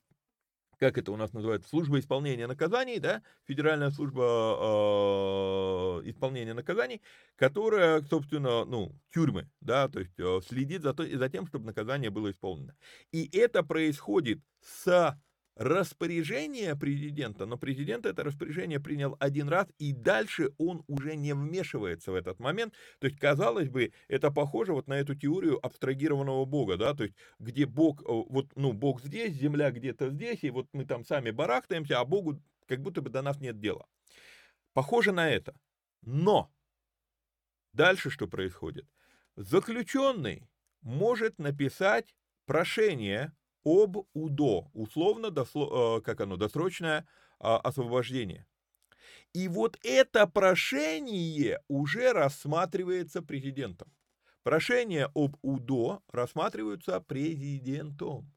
это у нас называется, служба исполнения наказаний, да, федеральная служба исполнения наказаний, которая, собственно, тюрьмы, да, то есть следит за тем, чтобы наказание было исполнено. И это происходит с распоряжение президента, но президент это распоряжение принял один раз, и дальше он уже не вмешивается в этот момент. То есть, казалось бы, это похоже вот на эту теорию абстрагированного Бога, да, то есть, где Бог, Бог здесь, земля где-то здесь, и вот мы там сами барахтаемся, а Богу как будто бы до нас нет дела. Похоже на это. Но дальше что происходит? Заключенный может написать прошение об УДО, условно, досрочное освобождение. И вот это прошение уже рассматривается президентом. Прошения об УДО рассматриваются президентом.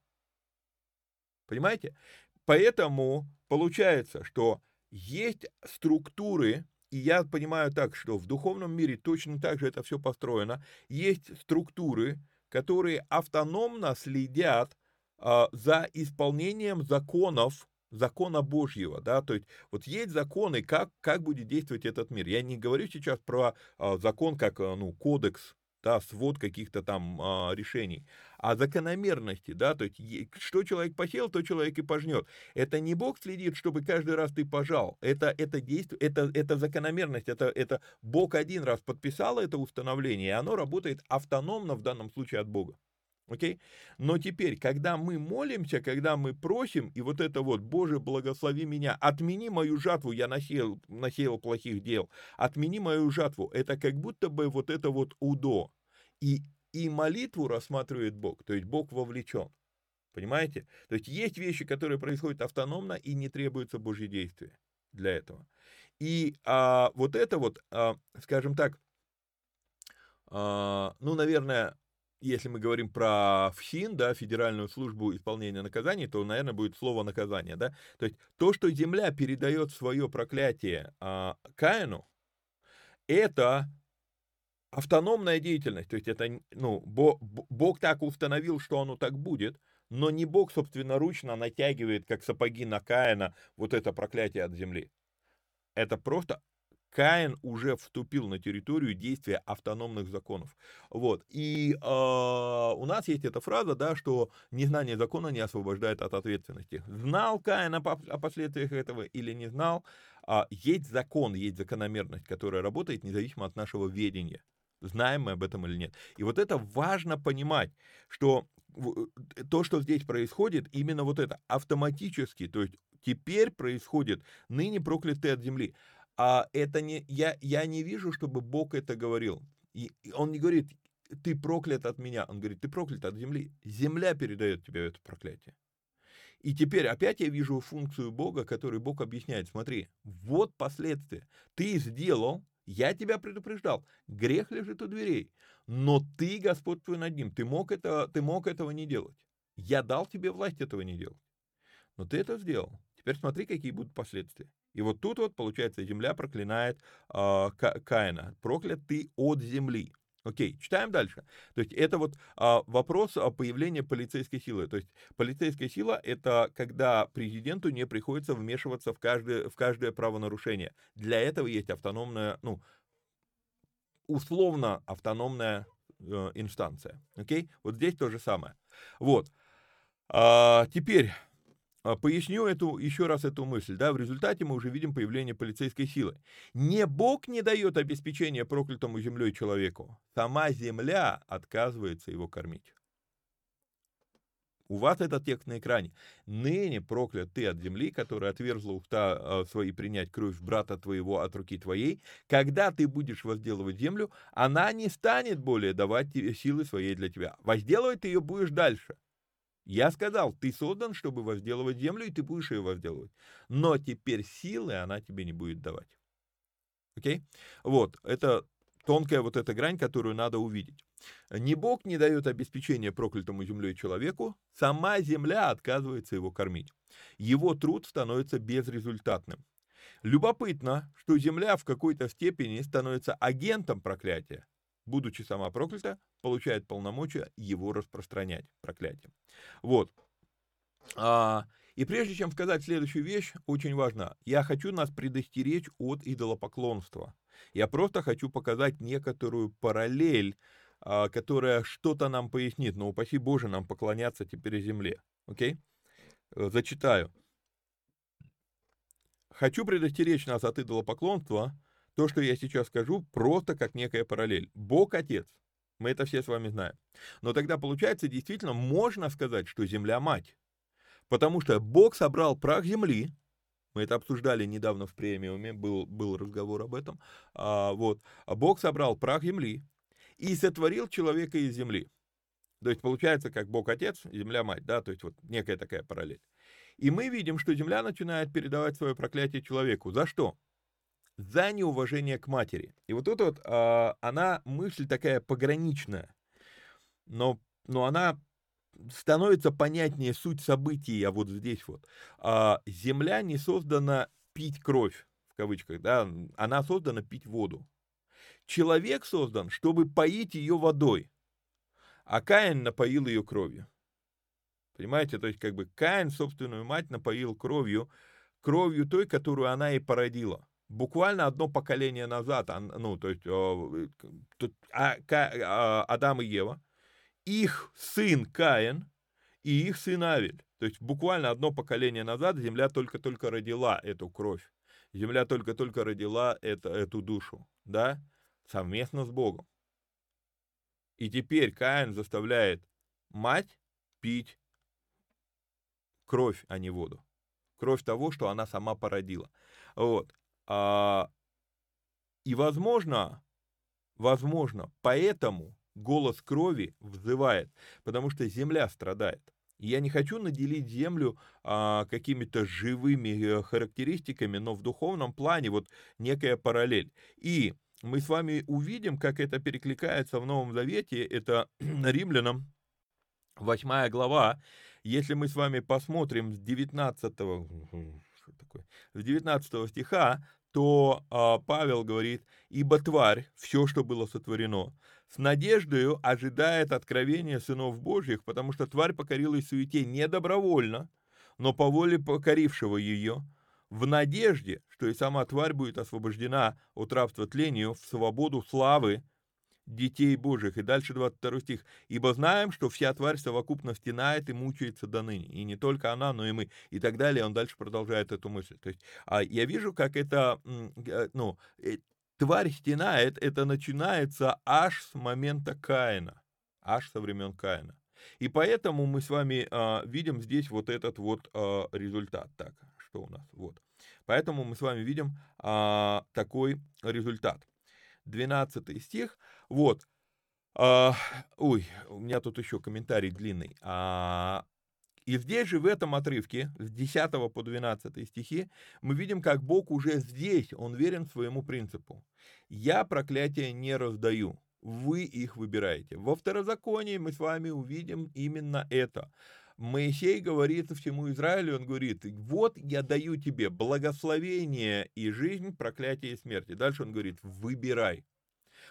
Понимаете? Поэтому получается, что есть структуры, и я понимаю так, что в духовном мире точно так же это все построено, есть структуры, которые автономно следят за исполнением законов, закона Божьего, да, то есть вот есть законы, как будет действовать этот мир. Я не говорю сейчас про закон как, кодекс, да, свод каких-то там решений, а закономерности, да, то есть что человек посеял, то человек и пожнет. Это не Бог следит, чтобы каждый раз ты пожал, это действие, это закономерность, это Бог один раз подписал это установление, и оно работает автономно в данном случае от Бога. Окей? Но теперь, когда мы молимся, когда мы просим, и вот это вот «Боже, благослови меня, отмени мою жатву, я насеял плохих дел, отмени мою жатву», это как будто бы вот это вот УДО. И и молитву рассматривает Бог, то есть Бог вовлечен. Понимаете? То есть есть вещи, которые происходят автономно и не требуется Божье действие для этого. И скажем так, наверное, если мы говорим про ФСИН, да, Федеральную службу исполнения наказаний, то, наверное, будет слово наказание, да. То есть то, что земля передает свое проклятие Каину, это автономная деятельность. То есть это, Бог так установил, что оно так будет, но не Бог собственноручно натягивает, как сапоги на Каина, вот это проклятие от земли. Это просто Каин уже вступил на территорию действия автономных законов. Вот. И у нас есть эта фраза, да, что незнание закона не освобождает от ответственности. Знал Каин о последствиях этого или не знал? Есть закон, есть закономерность, которая работает независимо от нашего ведения. Знаем мы об этом или нет. И вот это важно понимать, что то, что здесь происходит, именно вот это автоматически, то есть теперь происходит, ныне проклятые от земли. А это не, я не вижу, чтобы Бог это говорил. И он не говорит, ты проклят от меня. Он говорит, ты проклят от земли. Земля передает тебе это проклятие. И теперь опять я вижу функцию Бога, которую Бог объясняет. Смотри, вот последствия. Ты сделал, я тебя предупреждал. Грех лежит у дверей. Но ты господствуй над ним. Ты мог этого не делать. Я дал тебе власть этого не делать. Но ты это сделал. Теперь смотри, какие будут последствия. И вот тут вот, получается, земля проклинает Каина. Проклят ты от земли. Окей, читаем дальше. То есть это вот вопрос о появлении полицейской силы. То есть полицейская сила — это когда президенту не приходится вмешиваться в каждое правонарушение. Для этого есть автономная, условно автономная инстанция. Окей, вот здесь то же самое. Вот, теперь... Поясню еще раз эту мысль. Да? В результате мы уже видим появление полицейской силы. Не Бог не дает обеспечения проклятому землей человеку. Сама земля отказывается его кормить. У вас этот текст на экране. «Ныне проклят ты от земли, которая отверзла уста свои принять кровь брата твоего от руки твоей. Когда ты будешь возделывать землю, она не станет более давать тебе силы своей для тебя. Возделывать ты ее будешь дальше». Я сказал, ты создан, чтобы возделывать землю, и ты будешь ее возделывать. Но теперь силы она тебе не будет давать. Окей? Вот, это тонкая вот эта грань, которую надо увидеть. Не Бог не дает обеспечения проклятому землей человеку, сама земля отказывается его кормить. Его труд становится безрезультатным. Любопытно, что земля в какой-то степени становится агентом проклятия. Будучи сама проклята, получает полномочия его распространять, проклятие. Вот. И прежде чем сказать следующую вещь, очень важно, я хочу нас предостеречь от идолопоклонства. Я просто хочу показать некоторую параллель, которая что-то нам пояснит, но упаси Боже нам поклоняться теперь земле. Окей? Зачитаю. Хочу предостеречь нас от идолопоклонства. То, что я сейчас скажу, просто как некая параллель. Бог Отец. Мы это все с вами знаем. Но тогда получается, действительно, можно сказать, что земля мать. Потому что Бог собрал прах земли. Мы это обсуждали недавно в премиуме, был разговор об этом. Бог собрал прах земли и сотворил человека из земли. То есть получается, как Бог Отец, земля мать, да, то есть вот некая такая параллель. И мы видим, что земля начинает передавать свое проклятие человеку. За что? За неуважение к матери. И вот тут вот она, мысль такая пограничная, но она становится понятнее суть событий, а вот здесь вот. Земля не создана пить кровь, в кавычках, да, она создана пить воду. Человек создан, чтобы поить ее водой, а Каин напоил ее кровью. Понимаете, то есть как бы Каин собственную мать напоил кровью той, которую она и породила. Буквально одно поколение назад, Адам и Ева, их сын Каин и их сын Авель. То есть буквально одно поколение назад земля только-только родила эту кровь, земля только-только родила эту душу, да, совместно с Богом. И теперь Каин заставляет мать пить кровь, а не воду. Кровь того, что она сама породила. Вот. И возможно, поэтому голос крови взывает, потому что земля страдает. Я не хочу наделить землю какими-то живыми характеристиками, но в духовном плане вот некая параллель. И мы с вами увидим, как это перекликается в Новом Завете, это Римлянам 8 глава. Если мы с вами посмотрим с 19 стиха, то Павел говорит: «Ибо тварь, все, что было сотворено, с надеждою ожидает откровения сынов Божьих, потому что тварь покорилась суете не добровольно, но по воле покорившего ее, в надежде, что и сама тварь будет освобождена от рабства тлению в свободу славы детей Божьих». И дальше 22 стих. «Ибо знаем, что вся тварь совокупно стенает и мучается доныне. И не только она, но и мы». И так далее. Он дальше продолжает эту мысль. То есть я вижу, как это... тварь стенает, это начинается аж с момента Каина, аж со времен Каина. И поэтому мы с вами видим здесь вот этот вот результат. Так, что у нас? Вот. Поэтому мы с вами видим такой результат. 12 стих. Вот. У меня тут еще комментарий длинный. И здесь же в этом отрывке, с 10 по 12 стихи, мы видим, как Бог уже здесь, Он верен своему принципу. «Я проклятия не раздаю, вы их выбираете». Во Второзаконии мы с вами увидим именно это. Моисей говорит всему Израилю, он говорит: вот я даю тебе благословение и жизнь, проклятие и смерть. И дальше он говорит: выбирай.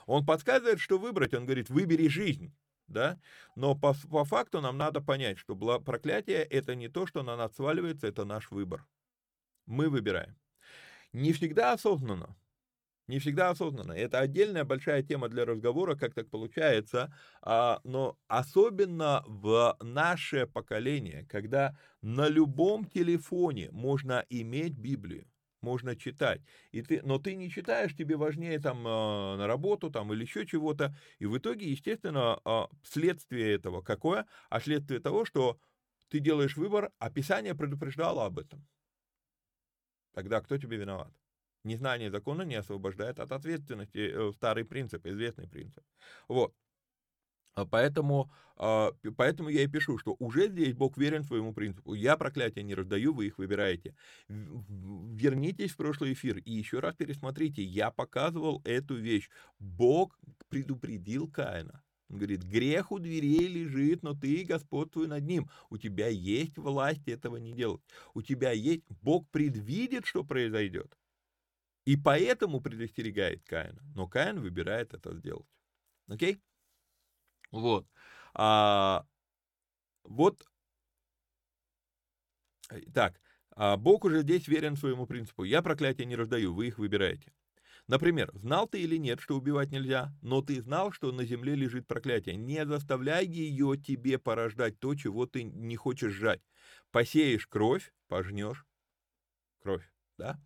Он подсказывает, что выбрать, он говорит: выбери жизнь. Да? Но по факту нам надо понять, что проклятие — это не то, что на нас сваливается, это наш выбор. Мы выбираем. Не всегда осознанно. Не всегда осознанно. Это отдельная большая тема для разговора, как так получается. Но особенно в наше поколение, когда на любом телефоне можно иметь Библию, можно читать, но ты не читаешь, тебе важнее там на работу там, или еще чего-то, и в итоге, естественно, следствие этого какое? А следствие того, что ты делаешь выбор, а Писание предупреждало об этом. Тогда кто тебе виноват? Незнание закона не освобождает от ответственности, старый принцип, известный принцип. Вот. Поэтому я и пишу, что уже здесь Бог верен своему принципу. Я проклятия не раздаю, вы их выбираете. Вернитесь в прошлый эфир и еще раз пересмотрите. Я показывал эту вещь. Бог предупредил Каина. Он говорит: грех у дверей лежит, но ты господствуй над ним. У тебя есть власть этого не делать. У тебя есть... Бог предвидит, что произойдет. И поэтому предостерегает Каина. Но Каин выбирает это сделать. Окей? Вот. Так, Бог уже здесь верен своему принципу. Я проклятия не раздаю, вы их выбираете. Например, знал ты или нет, что убивать нельзя, но ты знал, что на земле лежит проклятие. Не заставляй ее тебе порождать то, чего ты не хочешь жать. Посеешь кровь, пожнешь кровь. Да?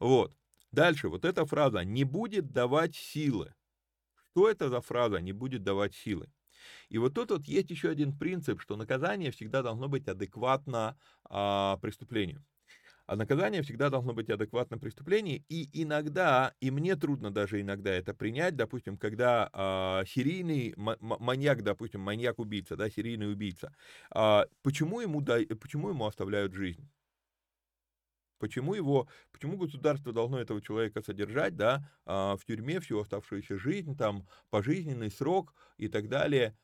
Вот. Дальше, вот эта фраза «не будет давать силы». Что это за фраза «не будет давать силы»? И вот тут вот есть еще один принцип, что наказание всегда должно быть адекватно преступлению. А наказание всегда должно быть адекватно преступлению, и иногда, и мне трудно даже иногда это принять, допустим, когда серийный маньяк, допустим, маньяк-убийца, да, серийный убийца, почему ему оставляют жизнь? Почему государство должно этого человека содержать, да, в тюрьме всю оставшуюся жизнь, там, пожизненный срок и так далее.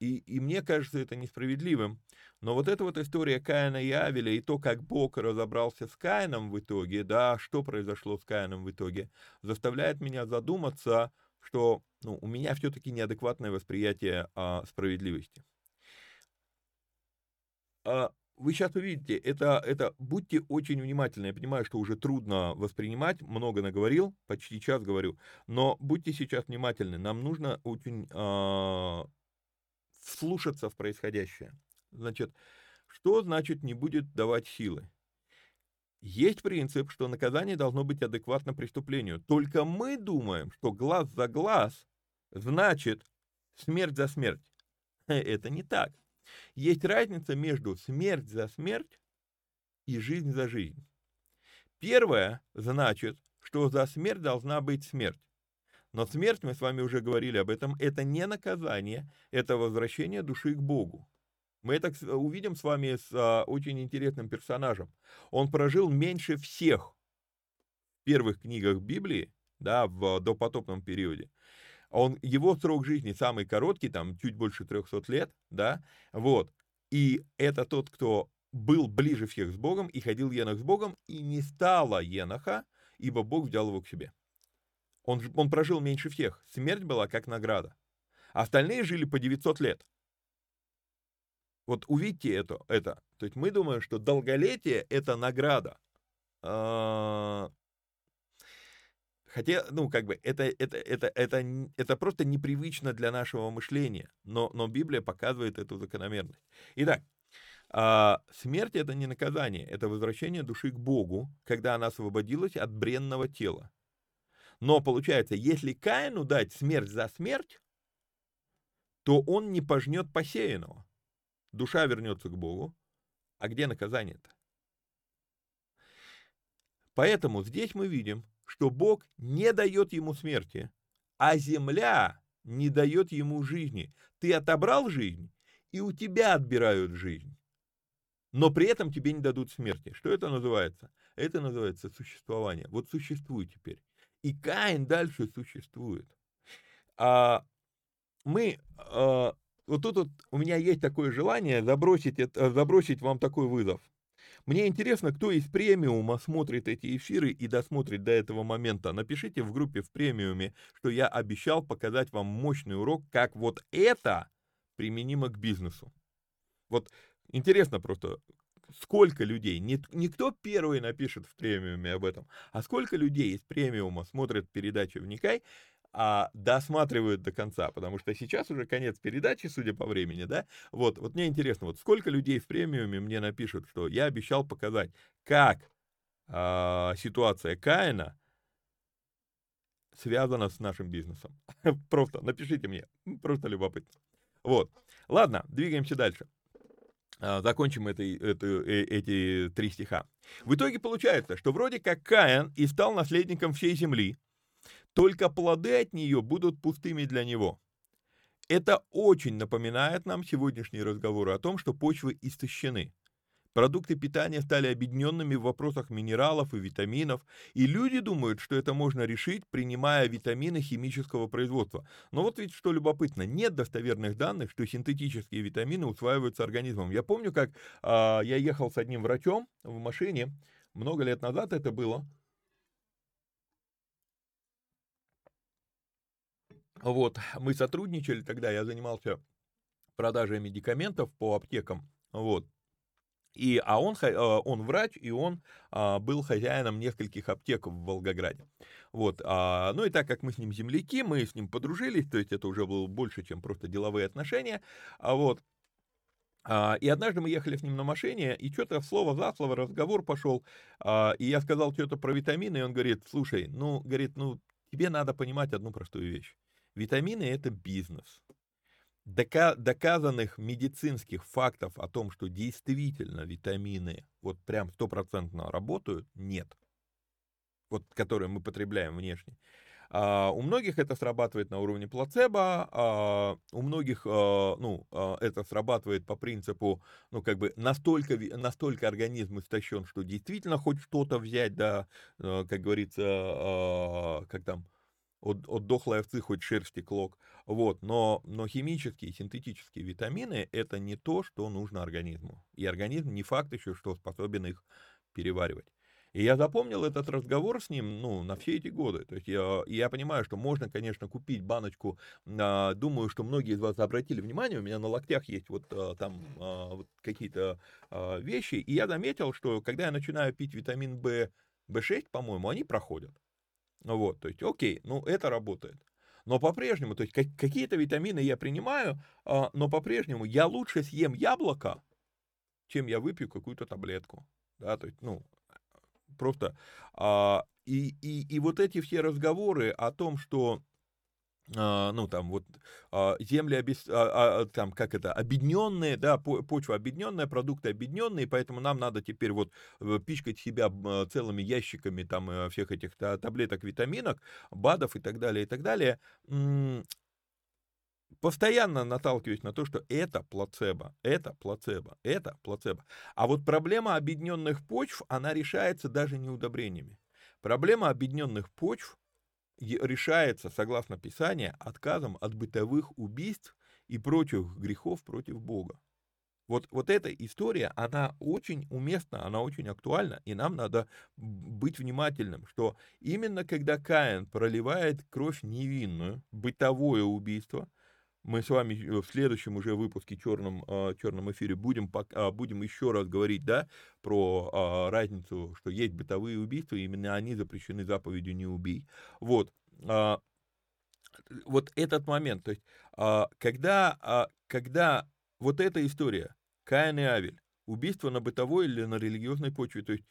И мне кажется это несправедливым. Но вот эта вот история Каина и Авеля, и то, как Бог разобрался с Каином в итоге, да, что произошло с Каином в итоге, заставляет меня задуматься, что у меня все-таки неадекватное восприятие справедливости. Вы сейчас увидите, это будьте очень внимательны. Я понимаю, что уже трудно воспринимать, много наговорил, почти час говорю, но будьте сейчас внимательны. Нам нужно очень вслушаться в происходящее. Значит, что значит «не будет давать силы»? Есть принцип, что наказание должно быть адекватно преступлению. Только мы думаем, что глаз за глаз значит смерть за смерть. Это не так. Есть разница между смерть за смерть и жизнь за жизнь. Первое значит, что за смерть должна быть смерть. Но смерть, мы с вами уже говорили об этом, это не наказание, это возвращение души к Богу. Мы это увидим с вами с очень интересным персонажем. Он прожил меньше всех в первых книгах Библии, да, в допотопном периоде. Его срок жизни самый короткий, там чуть больше 300 лет, да, вот. И это тот, кто был ближе всех с Богом, и ходил Енох с Богом, и не стало Еноха, ибо Бог взял его к себе. Он прожил меньше всех, смерть была как награда. Остальные жили по 900 лет. Вот увидьте это. То есть мы думаем, что долголетие — это награда. Хотя, это просто непривычно для нашего мышления, но Библия показывает эту закономерность. Итак, смерть — это не наказание, это возвращение души к Богу, когда она освободилась от бренного тела. Но получается, если Каину дать смерть за смерть, то он не пожнет посеянного. Душа вернется к Богу, а где наказание-то? Поэтому здесь мы видим, что Бог не дает ему смерти, а земля не дает ему жизни. Ты отобрал жизнь, и у тебя отбирают жизнь, но при этом тебе не дадут смерти. Что это называется? Это называется существование. Вот существуй теперь. И Каин дальше существует. Вот тут у меня есть такое желание забросить вам такой вызов. Мне интересно, кто из премиума смотрит эти эфиры и досмотрит до этого момента. Напишите в группе в премиуме, что я обещал показать вам мощный урок, как вот это применимо к бизнесу. Вот интересно просто, сколько людей, не кто первый напишет в премиуме об этом, а сколько людей из премиума смотрят передачи «Вникай», а досматривают до конца, потому что сейчас уже конец передачи, судя по времени, да, вот мне интересно, вот сколько людей в премиуме мне напишут, что я обещал показать, как ситуация Каина связана с нашим бизнесом. Просто напишите мне, просто любопытно. Вот, ладно, двигаемся дальше. Закончим эти три стиха. В итоге получается, что вроде как Каин и стал наследником всей земли, только плоды от нее будут пустыми для него. Это очень напоминает нам сегодняшние разговоры о том, что почвы истощены. Продукты питания стали обедненными в вопросах минералов и витаминов, и люди думают, что это можно решить, принимая витамины химического производства. Но вот ведь что любопытно, нет достоверных данных, что синтетические витамины усваиваются организмом. Я помню, как я ехал с одним врачом в машине, много лет назад это было. Вот, мы сотрудничали тогда, я занимался продажей медикаментов по аптекам, вот, а он врач, и он был хозяином нескольких аптек в Волгограде, вот, и так как мы с ним земляки, мы с ним подружились, то есть это уже было больше, чем просто деловые отношения, вот. И однажды мы ехали с ним на машине, и что-то слово за слово разговор пошел, и я сказал что-то про витамины, и он говорит, слушай, тебе надо понимать одну простую вещь. Витамины – это бизнес. Доказанных медицинских фактов о том, что действительно витамины вот прям 100% работают, нет. Вот которые мы потребляем внешне. У многих это срабатывает на уровне плацебо, у многих это срабатывает по принципу, настолько организм истощен, что действительно хоть что-то взять, да, как говорится, от дохлой овцы хоть шерсти клок, вот, но химические, синтетические витамины — это не то, что нужно организму, и организм не факт еще, что способен их переваривать. И я запомнил этот разговор с ним, на все эти годы. То есть я понимаю, что можно, конечно, купить баночку. Думаю, что многие из вас обратили внимание, у меня на локтях есть какие-то вещи. И я заметил, что когда я начинаю пить витамин B6, по-моему, они проходят. Вот, то есть, окей, это работает. Но по-прежнему, то есть какие-то витамины я принимаю, но по-прежнему я лучше съем яблоко, чем я выпью какую-то таблетку. Да, то есть, просто, вот эти все разговоры о том, что ну, там, вот, земли, там, как это, обедненные, да, почва обедненная, продукты обедненные, поэтому нам надо теперь вот пичкать себя целыми ящиками, там, всех этих таблеток, витаминок, БАДов и так далее, и так далее. Постоянно наталкиваюсь на то, что это плацебо, это плацебо, это плацебо. А вот проблема обедненных почв, она решается даже не удобрениями. Проблема обедненных почв решается, согласно Писанию, отказом от бытовых убийств и прочих грехов против Бога. Вот эта история, она очень уместна, она очень актуальна, и нам надо быть внимательным, что именно когда Каин проливает кровь невинную, бытовое убийство, мы с вами в следующем уже выпуске черном эфире будем еще раз говорить, да, про разницу, что есть бытовые убийства, именно они запрещены заповедью «не убей». Вот этот момент, то есть когда вот эта история Каин и Авель, убийство на бытовой или на религиозной почве. То есть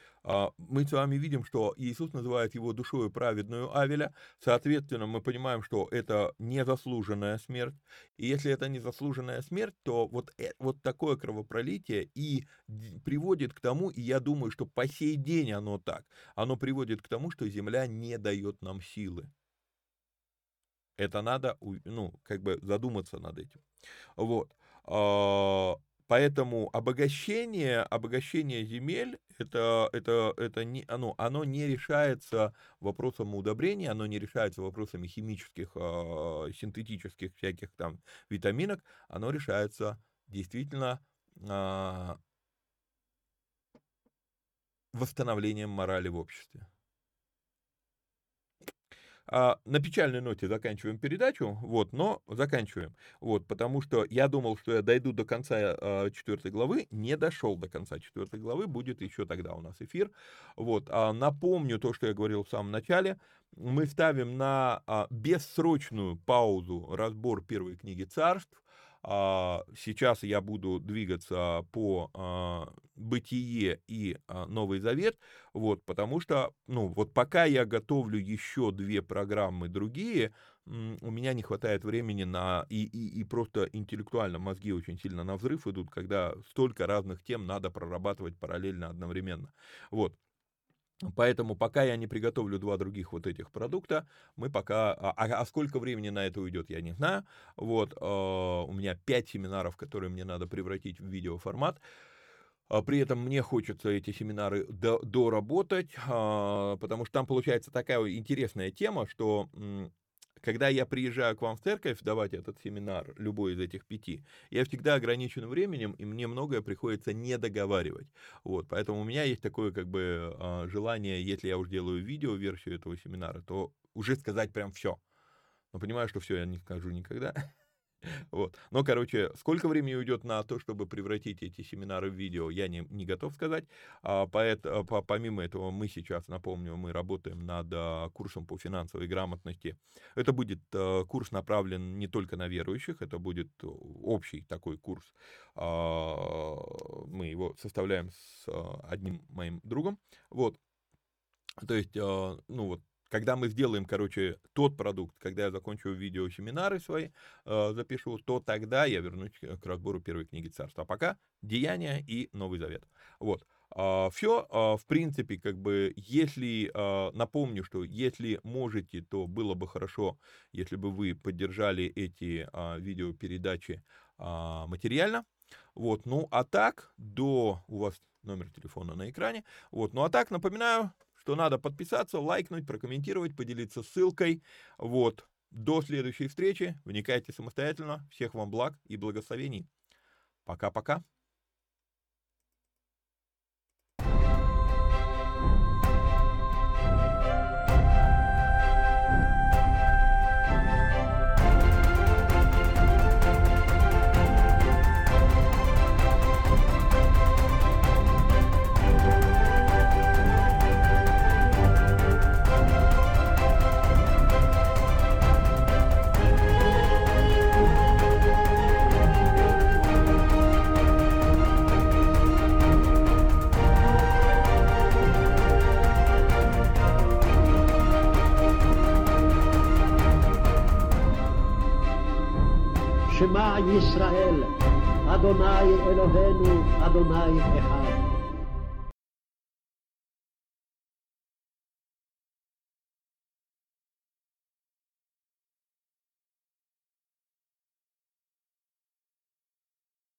мы с вами видим, что Иисус называет его душою праведную Авеля. Соответственно, мы понимаем, что это незаслуженная смерть. И если это незаслуженная смерть, то вот такое кровопролитие и приводит к тому, и я думаю, что по сей день оно так, оно приводит к тому, что земля не дает нам силы. Это надо, задуматься над этим. Вот. Поэтому обогащение земель, оно не решается вопросом удобрения, оно не решается вопросами химических, синтетических всяких там витаминок, оно решается действительно восстановлением морали в обществе. На печальной ноте заканчиваем передачу, но заканчиваем, потому что я думал, что я дойду до конца 4 главы, не дошел до конца 4 главы, будет еще тогда у нас эфир, напомню то, что я говорил в самом начале, мы ставим на бессрочную паузу разбор первой книги Царств. Сейчас я буду двигаться по Бытие и Новый Завет, потому что, пока я готовлю еще две программы другие, у меня не хватает времени на... И просто интеллектуально мозги очень сильно на взрыв идут, когда столько разных тем надо прорабатывать параллельно, одновременно. Поэтому пока я не приготовлю два других этих продукта, мы пока... А сколько времени на это уйдет, я не знаю. У меня 5 семинаров, которые мне надо превратить в видеоформат. При этом мне хочется эти семинары доработать, потому что там получается такая интересная тема, что... Когда я приезжаю к вам в церковь давать этот семинар, любой из этих 5, я всегда ограничен временем, и мне многое приходится не договаривать. Поэтому у меня есть такое желание, если я уже делаю видео-версию этого семинара, то уже сказать прям все. Но понимаю, что все я не скажу никогда. Но, сколько времени уйдет на то, чтобы превратить эти семинары в видео, я не готов сказать. Помимо этого, мы сейчас, напомню, мы работаем над курсом по финансовой грамотности. Это будет курс, направлен не только на верующих, это будет общий такой курс. Мы его составляем с одним моим другом. То есть, когда мы сделаем, тот продукт, когда я закончу видеосеминары свои, запишу, то тогда я вернусь к разбору первой книги Царства. А пока «Деяния» и «Новый Завет». Все, в принципе, если, напомню, что если можете, то было бы хорошо, если бы вы поддержали эти видеопередачи материально. Так, у вас номер телефона на экране. Напоминаю, что надо подписаться, лайкнуть, прокомментировать, поделиться ссылкой. До следующей встречи. Вникайте самостоятельно. Всех вам благ и благословений. Пока-пока. Шема Исраэль, Адонай Элохену, Адонай Эхад.